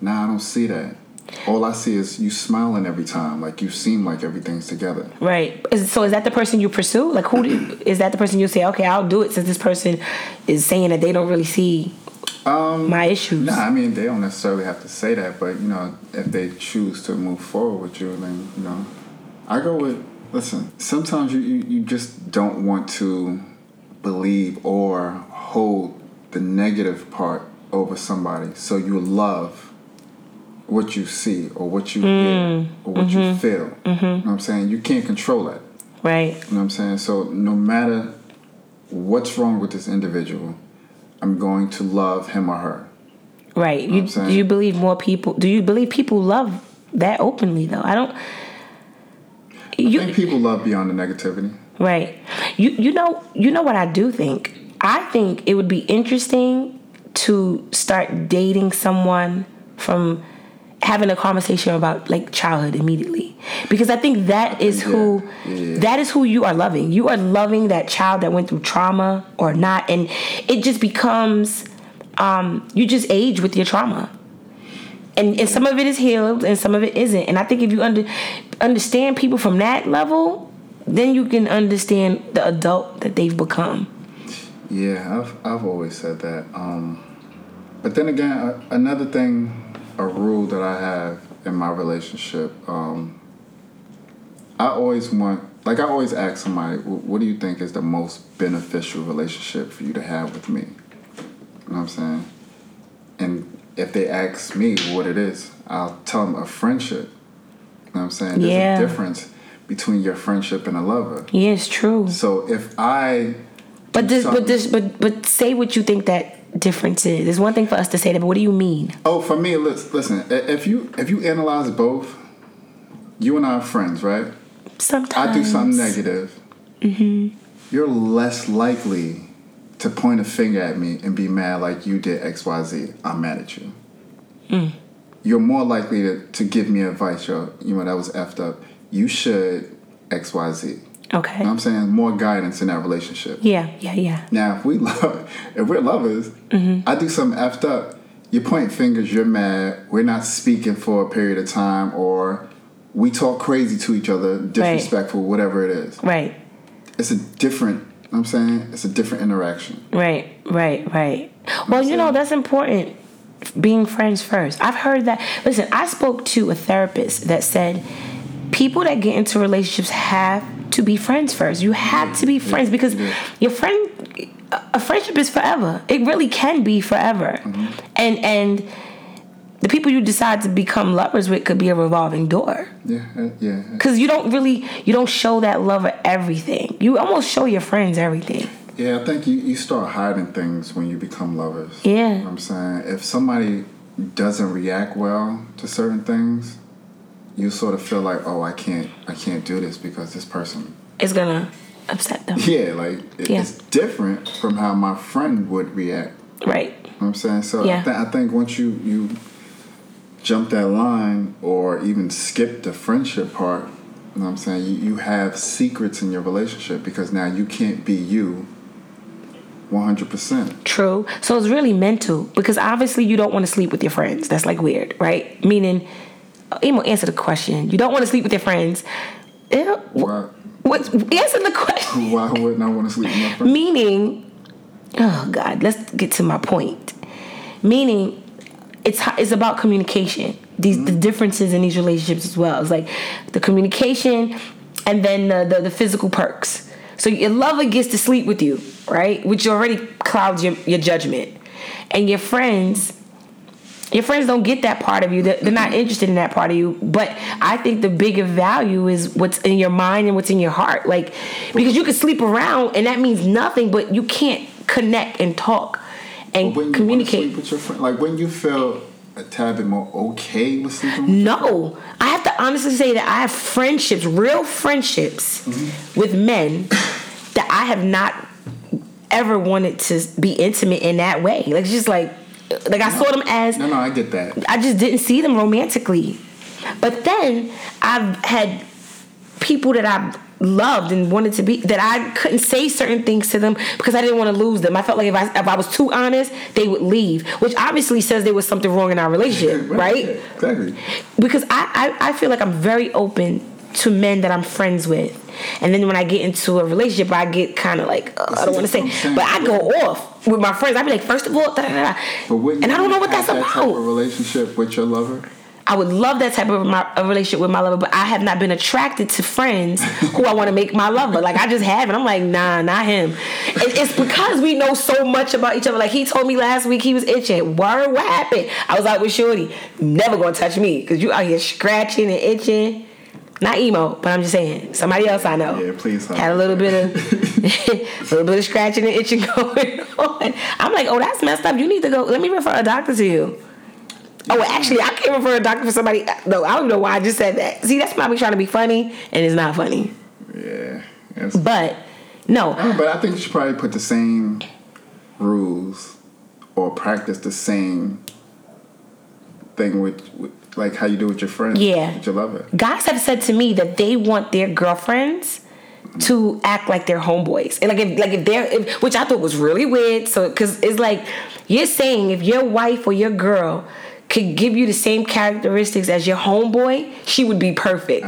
Nah, I don't see that. All I see is you smiling every time. Like, you seem like everything's together. Right. So is that the person you pursue? Like, is that the person you say, okay, I'll do it, since this person is saying that they don't really see my issues? Nah, I mean, they don't necessarily have to say that. But, you know, if they choose to move forward with you, then, you know, I go with, listen, sometimes you just don't want to believe or hold the negative part over somebody. So you love what you see or what you hear or what you feel. You know what I'm saying? You can't control that. Right. You know what I'm saying? So no matter what's wrong with this individual, I'm going to love him or her. Right. You know what I'm saying? Do you believe people love that openly, though? I think people love beyond the negativity. Right. You know what I do think? I think it would be interesting to start dating someone from having a conversation about like childhood immediatly, because I think that is who you are loving. You are loving that child that went through trauma or not, and it just becomes you just age with your trauma, and some of it is healed and some of it isn't. And I think if you understand people from that level, then you can understand the adult that they've become. Yeah, I've always said that. But then again, another thing, a rule that I have in my relationship, I always ask somebody, what do you think is the most beneficial relationship for you to have with me? You know what I'm saying? And if they ask me what it is, I'll tell them a friendship. You know what I'm saying? There's a difference between your friendship and a lover. Yeah, it's true. So if I... But say what you think that difference is. It's one thing for us to say that, but what do you mean? Oh, for me, listen. If you analyze both, you and I are friends, right? Sometimes I do something negative. Mm-hmm. You're less likely to point a finger at me and be mad like you did XYZ. I'm mad at you. Mm. You're more likely to give me advice, yo. You know that was effed up. You should XYZ. Okay. You know what I'm saying? More guidance in that relationship. Yeah. Now, if we're lovers, I do something effed up, you point fingers, you're mad, we're not speaking for a period of time, or we talk crazy to each other, disrespectful, whatever it is. Right. It's a different, you know what I'm saying? It's a different interaction. Right. Well, that's important, being friends first. I've heard that. Listen, I spoke to a therapist that said people that get into relationships have to be friends first. You have to be friends because a friendship is forever. It really can be forever. Mm-hmm. And the people you decide to become lovers with could be a revolving door. Yeah. Because you don't show that lover everything. You almost show your friends everything. Yeah, I think you start hiding things when you become lovers. Yeah. You know what I'm saying? If somebody doesn't react well to certain things, you sort of feel like, oh, I can't do this because this person is gonna upset them. Yeah, like it's different from how my friend would react. Right. You know what I'm saying? So I think once you jump that line or even skip the friendship part, you know what I'm saying, you have secrets in your relationship because now you can't be you 100%. True. So it's really mental because obviously you don't want to sleep with your friends. That's like weird, right? Meaning... Imo, answer the question. You don't want to sleep with your friends. Answer the question. Why wouldn't I want to sleep with my friends? Meaning, oh God, let's get to my point. Meaning, it's about communication. The differences in these relationships as well. It's like the communication and then the physical perks. So your lover gets to sleep with you, right? Which already clouds your judgment. And your friends... Your friends don't get that part of you. They're not interested in that part of you. But I think the bigger value is what's in your mind and what's in your heart. Like, because you can sleep around and that means nothing, but you can't connect and talk and communicate. Sleep with your friend, like when you feel a tad bit more okay with sleeping with your friend? I have to honestly say that I have friendships, real friendships with men that I have not ever wanted to be intimate in that way. Like, it's just like, I saw them as... No, I get that. I just didn't see them romantically. But then I've had people that I loved and wanted to be... That I couldn't say certain things to them because I didn't want to lose them. I felt like if I was too honest, they would leave. Which obviously says there was something wrong in our relationship, right? Exactly. Because I feel like I'm very open to men that I'm friends with. And then when I get into a relationship, I get kind of like, I don't want to say, but I go off with my friends. I be like, first of all, da, da, da. But and I don't know what that's about. That type of relationship with your lover, I would love that type of a relationship with my lover, but I have not been attracted to friends who I want to make my lover. Like, I just haven't. I'm like, nah, not him. And it's because we know so much about each other. Like, he told me last week he was itching. Word, what happened? I was out with Shorty. Never gonna touch me because you out here scratching and itching. Not Imo, but I'm just saying somebody else I know. Yeah, please. Had a little bit of scratching and itching going on. I'm like, oh, that's messed up. You need to go. Let me refer a doctor to you. Oh, actually, I can't refer a doctor for somebody. No, I don't know why I just said that. See, that's probably trying to be funny, and it's not funny. Yeah. But, no. But I think you should probably put the same rules or practice the same thing with like how you do with your friends. Yeah. With your lover. Guys have said to me that they want their girlfriends to act like they're homeboys, and if which I thought was really weird. So, because it's like you're saying if your wife or your girl could give you the same characteristics as your homeboy, she would be perfect.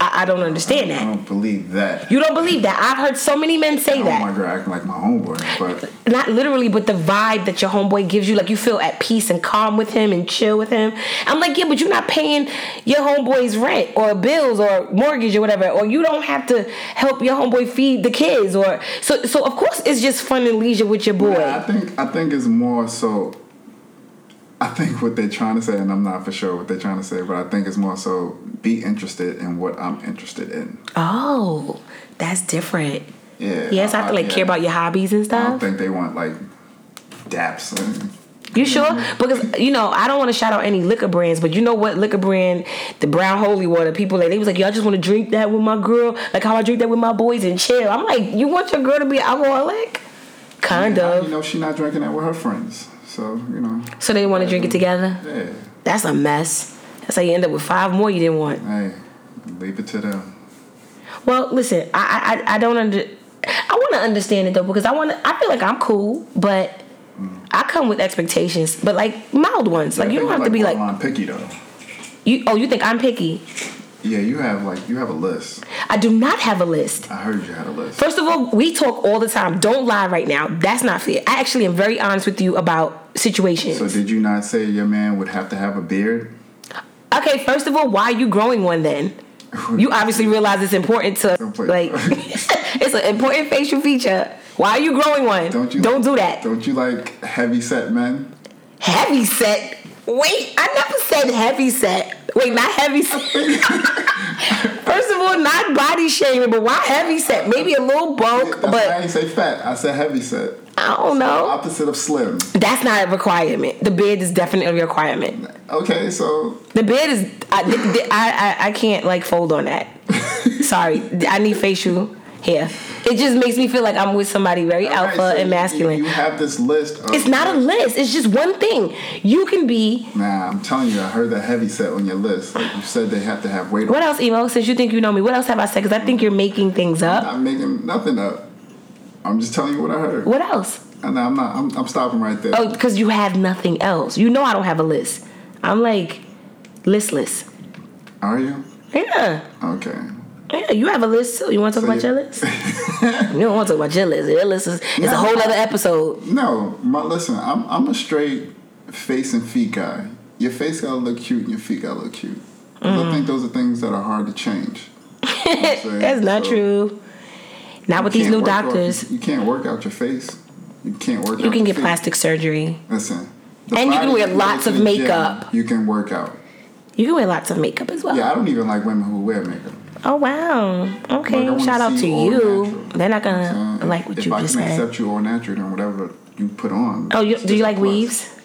I don't understand that. I don't believe that. You don't believe that? I've heard so many men say that. Oh my God, acting like my homeboy. But not literally, but the vibe that your homeboy gives you, like you feel at peace and calm with him and chill with him. I'm like, yeah, but you're not paying your homeboy's rent or bills or mortgage or whatever, or you don't have to help your homeboy feed the kids, or so of course it's just fun and leisure with your boy. Yeah, I think it's more so. I think what they're trying to say, and I'm not for sure what they're trying to say, but I think it's more so be interested in what I'm interested in. Oh, that's different. Yeah. Yes, I have to care about your hobbies and stuff. I don't think they want like daps. You sure? Because, I don't want to shout out any liquor brands, but you know what liquor brand, the brown holy water, people, like, they was like, y'all just want to drink that with my girl, like how I drink that with my boys and chill. I'm like, you want your girl to be an alcoholic? Kind of. She's not drinking that with her friends. So they want to drink it together? Yeah. That's a mess. That's how you end up with 5 more you didn't want. Hey, leave it to them. Well, listen, I don't I want to understand it though, because I feel like I'm cool, but I come with expectations, but like mild ones. Yeah, like you don't have to be like. I'm picky though. You think I'm picky? Yeah, you have a list. I do not have a list. I heard you had a list. First of all, we talk all the time. Don't lie right now. That's not fair. I actually am very honest with you about situations. So did you not say your man would have to have a beard? Okay, first of all, why are you growing one then? You obviously realize it's important to it's an important facial feature. Why are you growing one? Don't do that. Don't you like heavy set men? Heavy set? Wait, I never said heavy set. Wait, not heavy set. First of all, not body shaming, but why heavy set? Maybe a little bulk, but I didn't say fat. I said heavy set. I don't know. The opposite of slim. That's not a requirement. The beard is definitely a requirement. Okay, so the beard is. I can't fold on that. Sorry, I need facial hair. It just makes me feel like I'm with somebody very alpha and masculine. You have this list. It's not a list. It's just one thing. You can be. Nah, I'm telling you, I heard the heavy set on your list. Like you said, they have to have weight. What else, Emo? Since you think you know me, what else have I said? Because I think you're making things up. I'm not making nothing up. I'm just telling you what I heard. What else? Nah, I'm not. I'm stopping right there. Oh, because you have nothing else. You know I don't have a list. I'm listless. Are you? Yeah. Okay. Yeah, you have a list too. You want to talk about your list? You don't want to talk about your list. Your list is a whole other episode. No, listen, I'm a straight face and feet guy. Your face gotta look cute and your feet gotta look cute. Mm. I think those are things that are hard to change. You know that's not true. Not with these new doctors. You can't work out your face. You can't work out your feet. You can get plastic surgery. Listen. And you can wear lots of makeup. You can work out. You can wear lots of makeup as well. Yeah, I don't even like women who wear makeup. Oh, wow. Okay. Shout out to you. Natural. They're not going to like what you just said. If I can accept you all natural, then whatever you put on. Oh, do you like weaves?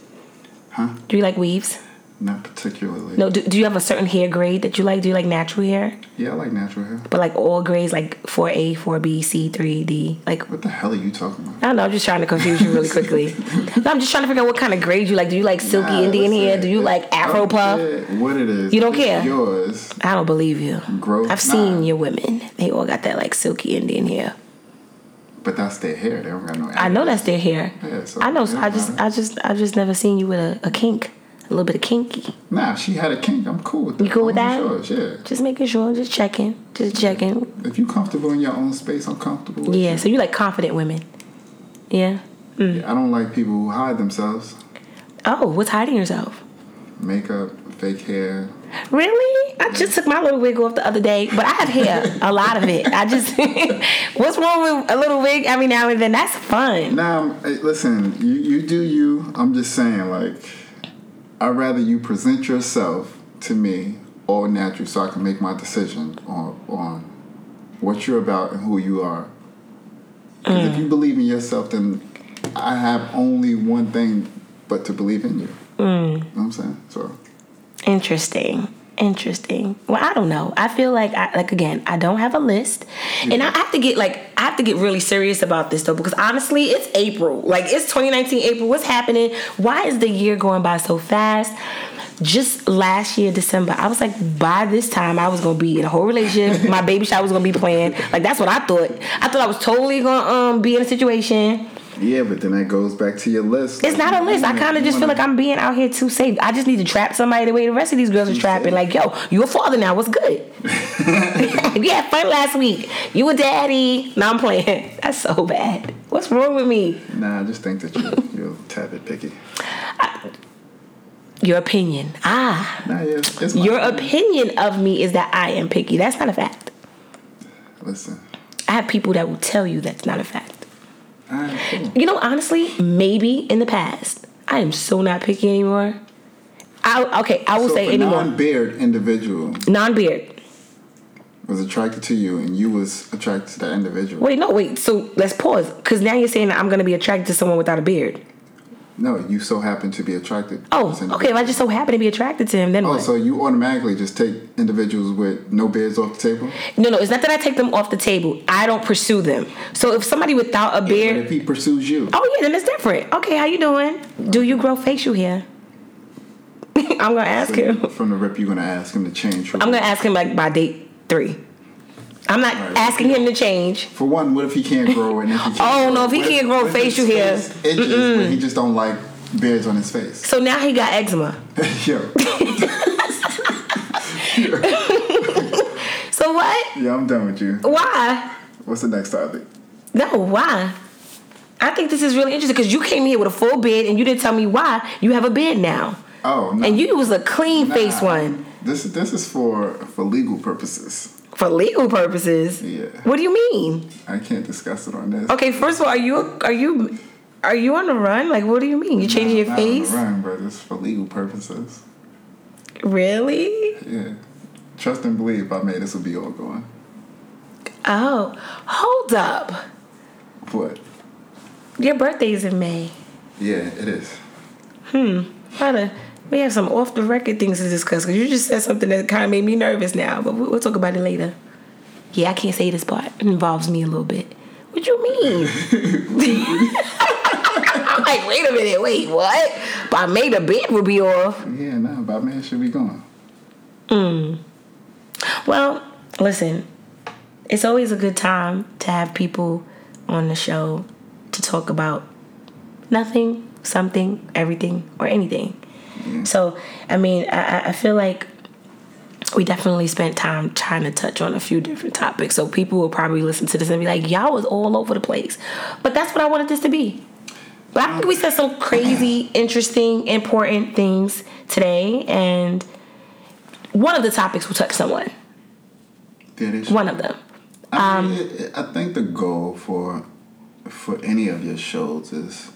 Huh? Do you like weaves? Not particularly. No, do you have a certain hair grade that you like? Do you like natural hair? Yeah, I like natural hair. But like all grades, like 4A, 4B, C, 3D? Like, what the hell are you talking about? I don't know. I'm just trying to confuse you really quickly. No, I'm just trying to figure out what kind of grade you like. Do you like silky Indian hair? Do you like Afro puff? What it is. You don't care? Yours. I don't believe you. Growth. I've seen your women. They all got that like silky Indian hair. But that's their hair. They don't got no average. I know that's their hair. Yeah, so I know. So I just never seen you with a kink. A little bit of kinky. Nah, she had a kink. I'm cool with that. You cool with that? Yours, yeah. Just making sure. Just checking. If you're comfortable in your own space, I'm comfortable with you. Yeah, so you like confident women. Yeah? Mm. Yeah. I don't like people who hide themselves. Oh, what's hiding yourself? Makeup, fake hair. Really? I just took my little wig off the other day, but I have hair, a lot of it. I just, what's wrong with a little wig every now and then? That's fun. Now, listen, you do you. I'm just saying, like, I'd rather you present yourself to me all natural so I can make my decision on what you're about and who you are. Because if you believe in yourself, then I have only one thing but to believe in you. You know what I'm saying? So. Interesting. Well, I don't know. I feel like, again, I don't have a list. Yeah. And I have to get really serious about this, though, because honestly, it's April. Like, it's 2019 April. What's happening? Why is the year going by so fast? Just last year, December, I was like, by this time, I was going to be in a whole relationship. My baby shower was going to be planned. Like, that's what I thought. I thought I was totally going to be in a situation. Yeah, but then that goes back to your list. It's like, not a list. I kind of just feel like I'm being out here too safe. I just need to trap somebody the way the rest of these girls are trapping. Like, yo, you a father now. What's good? You had fun last week. You a daddy. Now I'm playing. That's so bad. What's wrong with me? Nah, I just think that you're a tad bit picky. Your opinion. Nah, yeah, it's my opinion of me is that I am picky. That's not a fact. Listen. I have people that will tell you that's not a fact. You know, honestly, maybe in the past, I am so not picky anymore. I will say anymore. Non-beard individual. Non-beard. Was attracted to you, and you was attracted to that individual. Wait. So let's pause, because now you're saying that I'm going to be attracted to someone without a beard. No, you so happen to be attracted. Oh, okay. If I just so happen to be attracted to him, then what? So you automatically just take individuals with no beards off the table? No. It's not that I take them off the table. I don't pursue them. So if somebody without a beard, but if he pursues you, then it's different. Okay, how you doing? Do you grow facial hair? I'm gonna ask him. From the rip, you're gonna ask him to change. I'm gonna ask him like by date 3. I'm not asking him to change. For one, what if he can't grow? And if he can't if he can't grow facial hair, itches, he just don't like beards on his face. So now he got eczema. So what? Yeah, I'm done with you. Why? What's the next topic? No, why? I think this is really interesting because you came here with a full beard and you didn't tell me why you have a beard now. Oh no! And you was a clean face one. This is for legal purposes. For legal purposes? Yeah. What do you mean? I can't discuss it on this. Okay, first of all, are you on the run? Like, what do you mean? You changing your face? I'm on the run, but it's for legal purposes. Really? Yeah. Trust and believe by May, this will be all gone. Oh, hold up. What? Your birthday is in May. Yeah, it is. Brother. We have some off-the-record things to discuss because you just said something that kind of made me nervous now, but we'll talk about it later. Yeah, I can't say this part. It involves me a little bit. What you mean? I'm like, wait, what? By May, the bed will be off. Yeah, no, by May, it should be gone. Well, listen, it's always a good time to have people on the show to talk about nothing, something, everything, or anything. So, I mean, I feel like we definitely spent time trying to touch on a few different topics. So people will probably listen to this and be like, y'all was all over the place. But that's what I wanted this to be. But I think we said some crazy, interesting, important things today. And one of the topics will touch someone. That is one of them. I think the goal for any of your shows is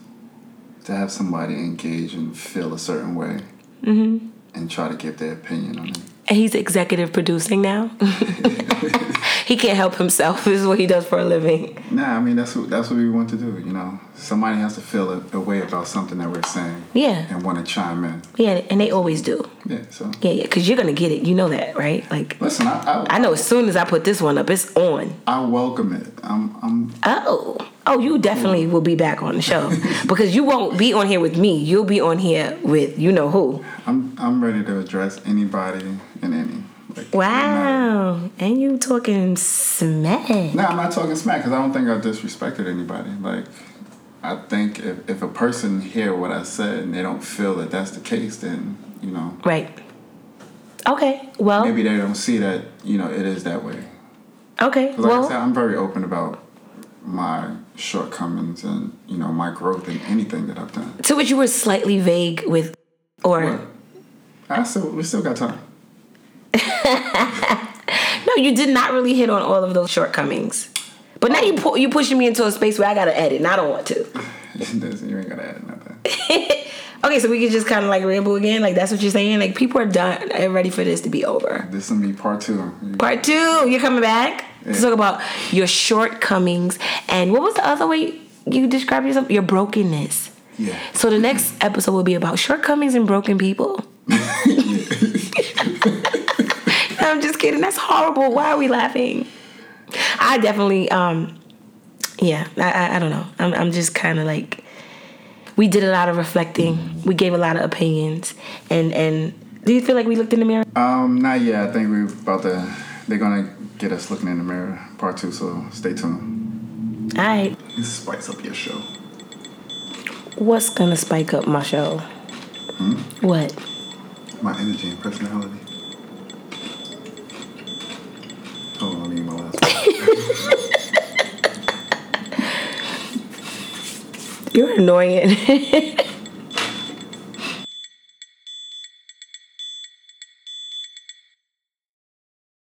to have somebody engage and feel a certain way and try to give their opinion on it. And he's executive producing now. He can't help himself. This is what he does for a living. Nah, I mean, that's what we want to do, you know. Somebody has to feel a way about something that we're saying. Yeah. And want to chime in. Yeah, and they always do. Yeah, so. Yeah, because you're going to get it. You know that, right? Like, listen, I know as soon as I put this one up, it's on. I welcome it. Oh, you definitely will be back on the show because you won't be on here with me. You'll be on here with you know who. I'm ready to address anybody and any. Like, wow, and you talking smack? No, I'm not talking smack because I don't think I disrespected anybody. Like, I think if a person hear what I said and they don't feel that that's the case, then you know. Right. Okay. Well, maybe they don't see that you know it is that way. Okay. Like I said, I'm very open about my shortcomings and you know my growth in anything that I've done. So, which you were slightly vague with, or what? We still got time. No, you did not really hit on all of those shortcomings. But now you pushing me into a space where I gotta edit, and I don't want to. You ain't gotta edit nothing. Okay, so we can just kind of like ramble again. Like, that's what you're saying. Like, people are done and ready for this to be over. This will be part two. You're coming back to talk about your shortcomings and what was the other way you described yourself? Your brokenness. Yeah. So the next episode will be about shortcomings and broken people. I'm just kidding. That's horrible. Why are we laughing? I definitely, I don't know. I'm just kind of like, we did a lot of reflecting. We gave a lot of opinions. And do you feel like we looked in the mirror? Not yet. I think they're going to get us looking in the mirror, part two, so stay tuned. All right. Spice up your show. What's going to spike up my show? What? My energy and personality. Oh, I need my last You're annoying.